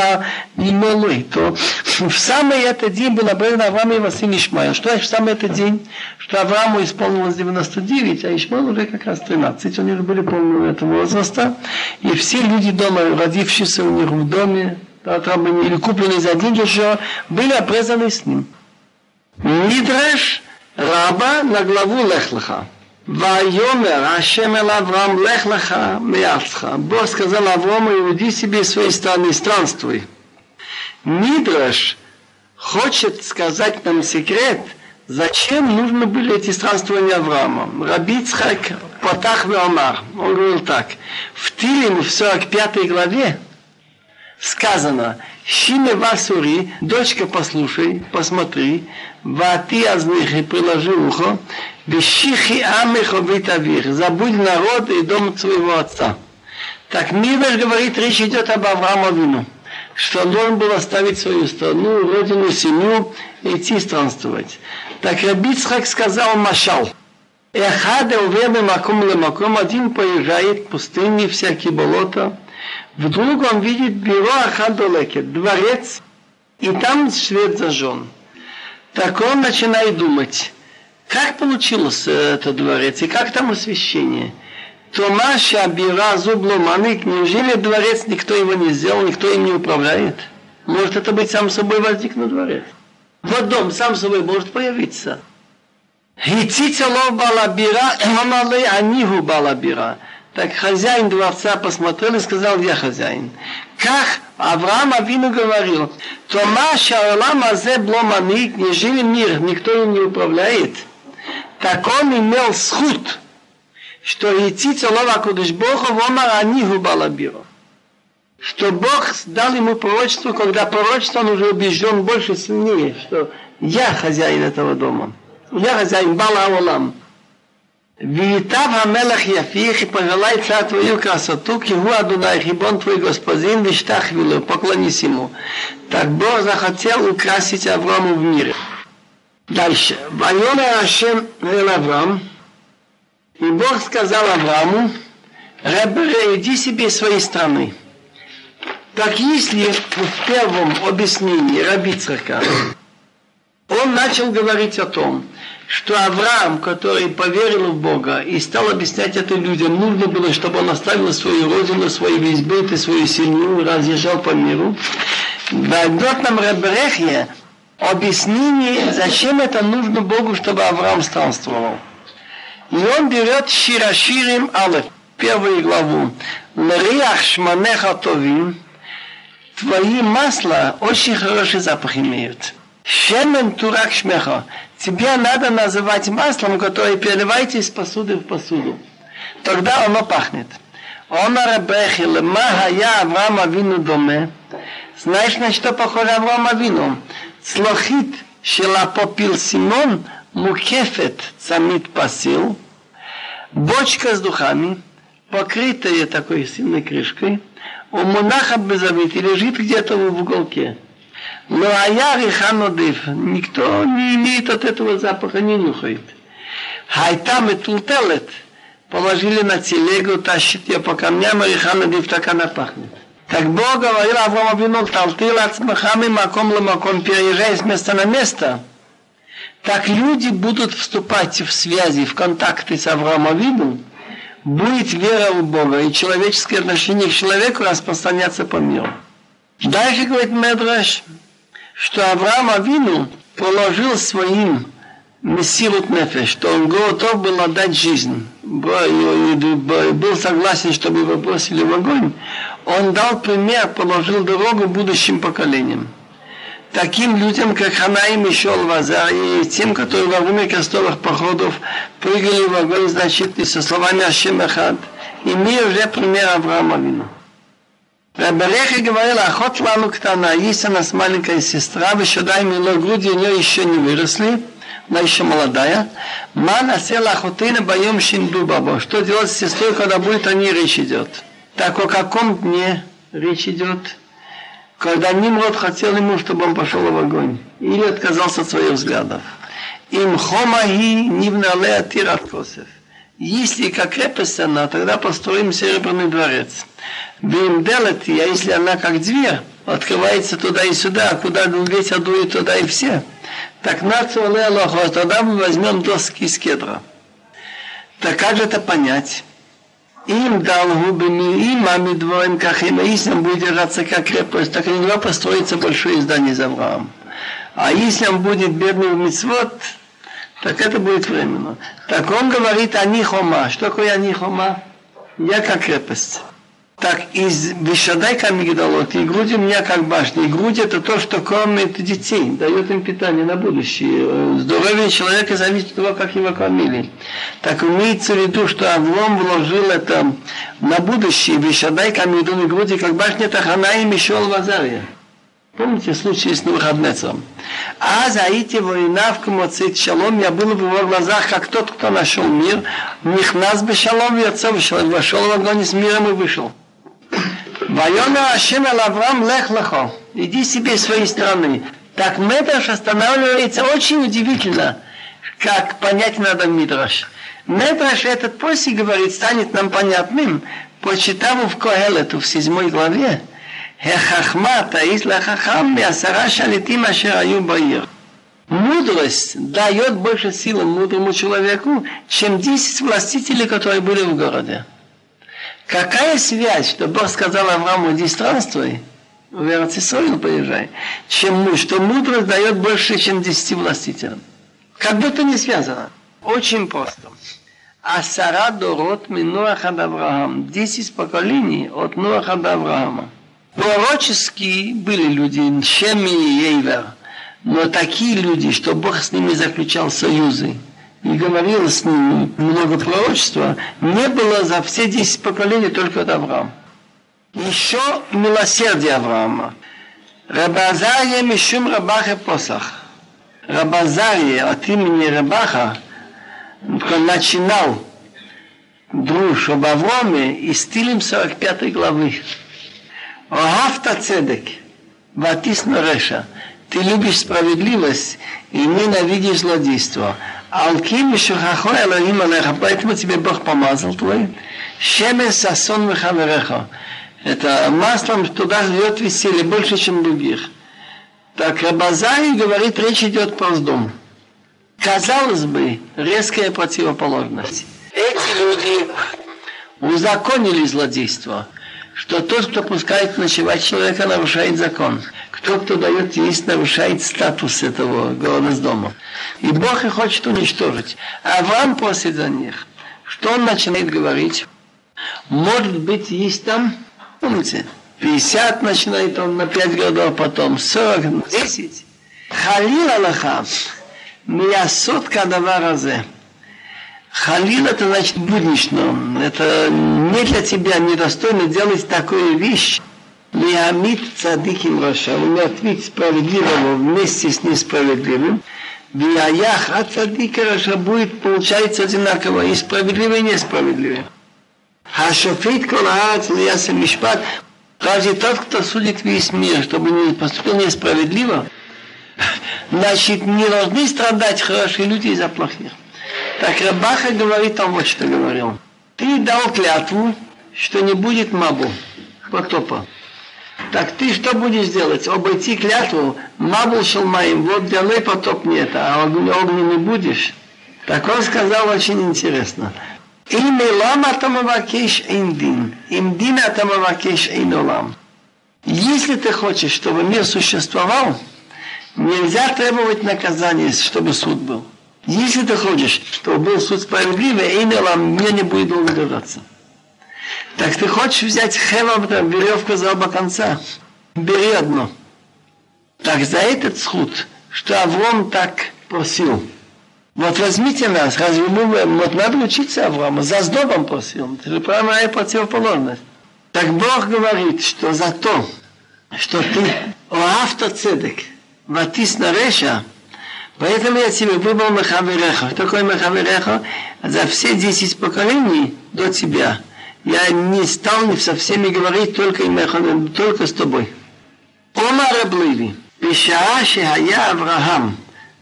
נימולו איתו в самый этот день был обрезан Авраам его сын Ишмаил. Что значит в самый этот день? Что Аврааму исполнилось 99, а Ишмаилу уже как раз 13. Они уже были полного этого возраста. И все люди дома, родившиеся у них в доме, или купленные за деньги еще, были обрезаны с ним. Мидраш раба на главу Лехлаха. Вайомер Ашем эль Авраам Лехлаха Меацха. Бог сказал Аврааму: иди себе из своей страны, странствуй. Мидраш хочет сказать нам секрет, зачем нужны были эти странствования Авраама. Раби Ицхак Патах ве-Амар, он говорил так: в Тилим, в 45 главе сказано: «Шимева сури, дочка, послушай, посмотри, вати азнихи, приложи ухо, вешихи амеха витавих, забудь народ и дом своего отца». Так Мидраш говорит, речь идет об Аврааму Вину, что он должен был оставить свою страну, родину, семью, идти странствовать. Так Раби Ицхак сказал машал: «Эхаде увеме макум ле макум», один поезжает в пустыне, всякие болота. Вдруг он видит бюро Ахадолеке, дворец, и там свет зажжен. Так он начинает думать, как получилось этот дворец, и как там освещение. Томаша бюро зубломаник, неужели дворец никто его не сделал, никто им не управляет? Может это быть сам собой возникнут дворец? Вот дом сам собой может появиться. Хитицело балабира, амале анигу балабира. Так хозяин дворца посмотрел и сказал: «Я хозяин». Как Авраам Авину говорил: «Тома шаолам азе бломаник, не жили мир, никто им не управляет». Так он имел схуд, что идти целова кудыш Богу вомара анигу балабиру. Что Бог дал ему пророчество, когда пророчество он уже убежден больше, сильнее, что я хозяин этого дома. Я хозяин балаолам. «Виитав хамелах яфих, и пожелай царь твою красоту, киху Адунай, хибон твой господин, виштах вилу, поклонись ему». Так Бог захотел украсить Аврааму в мире. Дальше. «Вайона Ашем вел Авраам». И Бог сказал Аврааму: «Ребере, иди себе своей страны». Так если в первом объяснении Раби Ицхака он начал говорить о том, что Авраам, который поверил в Бога и стал объяснять это людям, нужно было, чтобы он оставил свою родину, свои безбыты, свою семью, разъезжал по миру, дает нам Ребе-Рехья объяснение, зачем это нужно Богу, чтобы Авраам странствовал. И он берет Шир-Аширим Алеф, первую главу. «Лериах шманеха товим», твои масла очень хороший запах имеют. «Шемен турак шмеха», тебе надо называть маслом, которое переливаете из посуды в посуду. Тогда оно пахнет. «Омар Ребе-Рехья лема хая Авраам Авину доме». Знаешь, на что похоже Авраам Авину? «Цлохит шелапопил Симон мукефет цамит пасил». Бочка с духами, покрытая такой сильной крышкой, у монаха безавит и лежит где-то в уголке. Но аяр и ханодив, никто не имеет от этого запаха, не нюхает. Хайтам и тултелет, положили на телегу, тащит ее по камням, и ханодив, так она пахнет. Так Бог говорил Аврааму Авину: «Талтил от смахами маком ломаком», переезжай с места на место. Так люди будут вступать в связи, в контакты с Авраамом Авину, будет вера в Бога, и человеческое отношение к человеку распространяться по миру. Дальше говорит Мидраш, что Авраам Авину положил своим мессирут нефеш, что он готов был отдать жизнь, был согласен, чтобы его бросили в огонь. Он дал пример, положил дорогу будущим поколениям. Таким людям, как Ханаим и Шол Вазар, и тем, которые во время крестовых походов прыгали в огонь, значит, и со словами «Ашем Эхад», имея уже пример Авраама Авину. Ребе-Рехья говорил: «Ахот лану ктана, есть у нас маленькая сестра, вешодай мило, груди у нее еще не выросли, она еще молодая. Мана села ахутына боем шиндубабо». Что делать с сестрой, когда будет о ней речь идет? Так о каком дне речь идет? Когда Нимрод хотел ему, чтобы он пошел в огонь, или отказался от своих взглядов. «Им хомаги нивнале атират косев». Если как крепость она, тогда построим серебряный дворец. «Бим делати», а если она как дверь, открывается туда и сюда, а куда ветер дует, туда и все. «Так нацуале алохо», тогда мы возьмем доски из кедра. Так как же это понять? «Им дал губами, им ами дворим кахим», а если он будет держаться как крепость, так иногда построится большое здание за Авраам. А если он будет бедный в мицвот, так это будет временно. Так он говорит «Они хома». Что такое «Они хома»? Я как крепость. так из вишадайка мигдалот, и грудь у меня как башня. И грудь это то, что кормит детей, дает им питание на будущее. Здоровье человека зависит от того, как его кормили. Так имеется в виду, что Авраам вложил это на будущее, вишадайка мигдалот, и грудь, и как башня, это Ханаим и Шеол Вазария. Помните случай с Навуходоносором? А заите война в Камоцит Шалом, я был в его глазах, как тот, кто нашел мир, Нихнас бы Шалом и отцом вошел в огонь с миром и вышел. Вайона Ашем эль Авраам лех лехо, иди себе своей страны. Так Медраш останавливается очень удивительно, как понять надо Мидраш. Медраш этот после говорит, станет нам понятным, почитав в Коэлету в 7 главе. Мудрость дает больше силы мудрому человеку, чем 10 властителей, которые были в городе. Какая связь, что Бог сказал Аврааму, иди странствуй, в Эрец Исраэль поезжай, чем что мудрость дает больше, чем 10 властителям. Как будто не связано. Очень просто. Асара дорот мин Ноаха до Авраама. 10 поколений от Ноаха до Авраама. Пророческие были люди, Шеми и Эйвер, но такие люди, что Бог с ними заключал союзы и говорил с ними много пророчества, не было за все 10 поколений только от Авраама. Еще милосердие Авраама. Рабазария мишум Рабаха посах. Рабазария от имени Рабаха начинал дружь об Аврааме и стилем 45 главы. Огафта цедек, ватисна реша. Ты любишь справедливость и ненавидишь злодейство. Алким шухахой Элохим алеха, поэтому тебе Бог помазал твой. Шемес сасон вехавереха. Это маслом туда льет веселье больше, чем других. Так Рабазай говорит, речь идет про Сдом. Казалось бы, резкая противоположность. Эти люди узаконили злодейство. Что тот, кто пускает ночевать человека, нарушает закон. Кто дает есть, нарушает статус этого Сдома. И Бог их хочет уничтожить. Авраам просит за них. Что он начинает говорить? Может быть, есть там, помните, 50 начинает он на 5 годов, потом 40, 10. Халил Аллаха, миясот кадава разе. Халил это значит буднично, это не для тебя, недостойно делать такую вещь. Леамид цадиким раша, умертвить справедливого вместе с несправедливым. Вияях от цадика раша будет, получается, одинаково, и справедливый, и несправедливый. Хашофит колаарат лияса мишпат, разве тот, кто судит весь мир, чтобы не поступил несправедливо, значит не должны страдать хорошие люди из-за плохих. Так Рабаха говорит, он вот что говорил. Ты дал клятву, что не будет мабу, потопа. Так ты что будешь делать? Обойти клятву, мабу шалмаим, вот делай потоп нет, а огня не будешь. Так он сказал очень интересно. Имилам атамавакеш индин, имдин атамавакеш инолам. Если ты хочешь, чтобы мир существовал, нельзя требовать наказания, чтобы суд был. Если ты хочешь, чтобы был суд справедливый, имелам мне не будет долго держаться. Так ты хочешь взять хевом, веревку за оба конца? Бери одно. Так за этот суд, что Авраам так просил. Вот возьмите нас, разве мы, вот надо учиться Аврааму, за Сдомом просил. Это же прямая противоположность. Так Бог говорит, что за то, что ты оавта цедек, ватисна реша, поэтому я тебе выбрал Мехавереха. Такой Мехавереха за все 10 поколений до тебя. Я не стал со всеми говорить, только с тобой. Омар Аблили. Бешаа шеая Авраам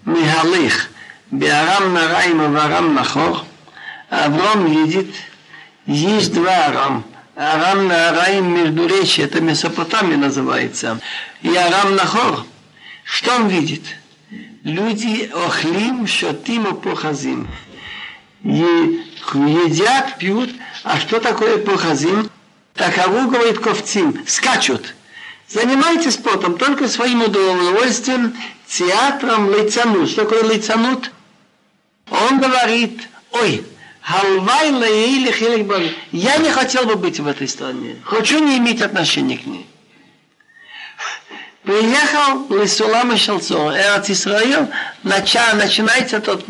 мехалех беарам нараим аварам нахор. Авраам едет. Есть два Арам. Арам нараим междуречье. Это Месопотамия называется. И Арам нахор. Что он видит? Люди охлим, шотим и похазим. Едят, пьют. А что такое похазим? Такову, говорит ковцим, скачут. Занимайтесь спортом, только своим удовольствием, театром лейцанут. Что такое лейцанут? Он говорит, ой, Я не хотел бы быть в этой стране. Хочу не иметь отношения к ней. Приехал Лесулам и Шалцор, Эрец-Исраил, начинается этот,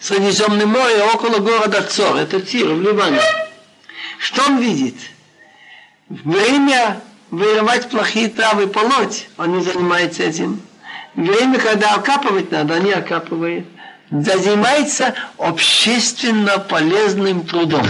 Средиземное море около города Цор, это Тир, в Ливане. Что он видит? Время вырывать плохие травы, полоть, он не занимается этим. Время, когда окапывать надо, они окапывают. Занимается общественно полезным трудом.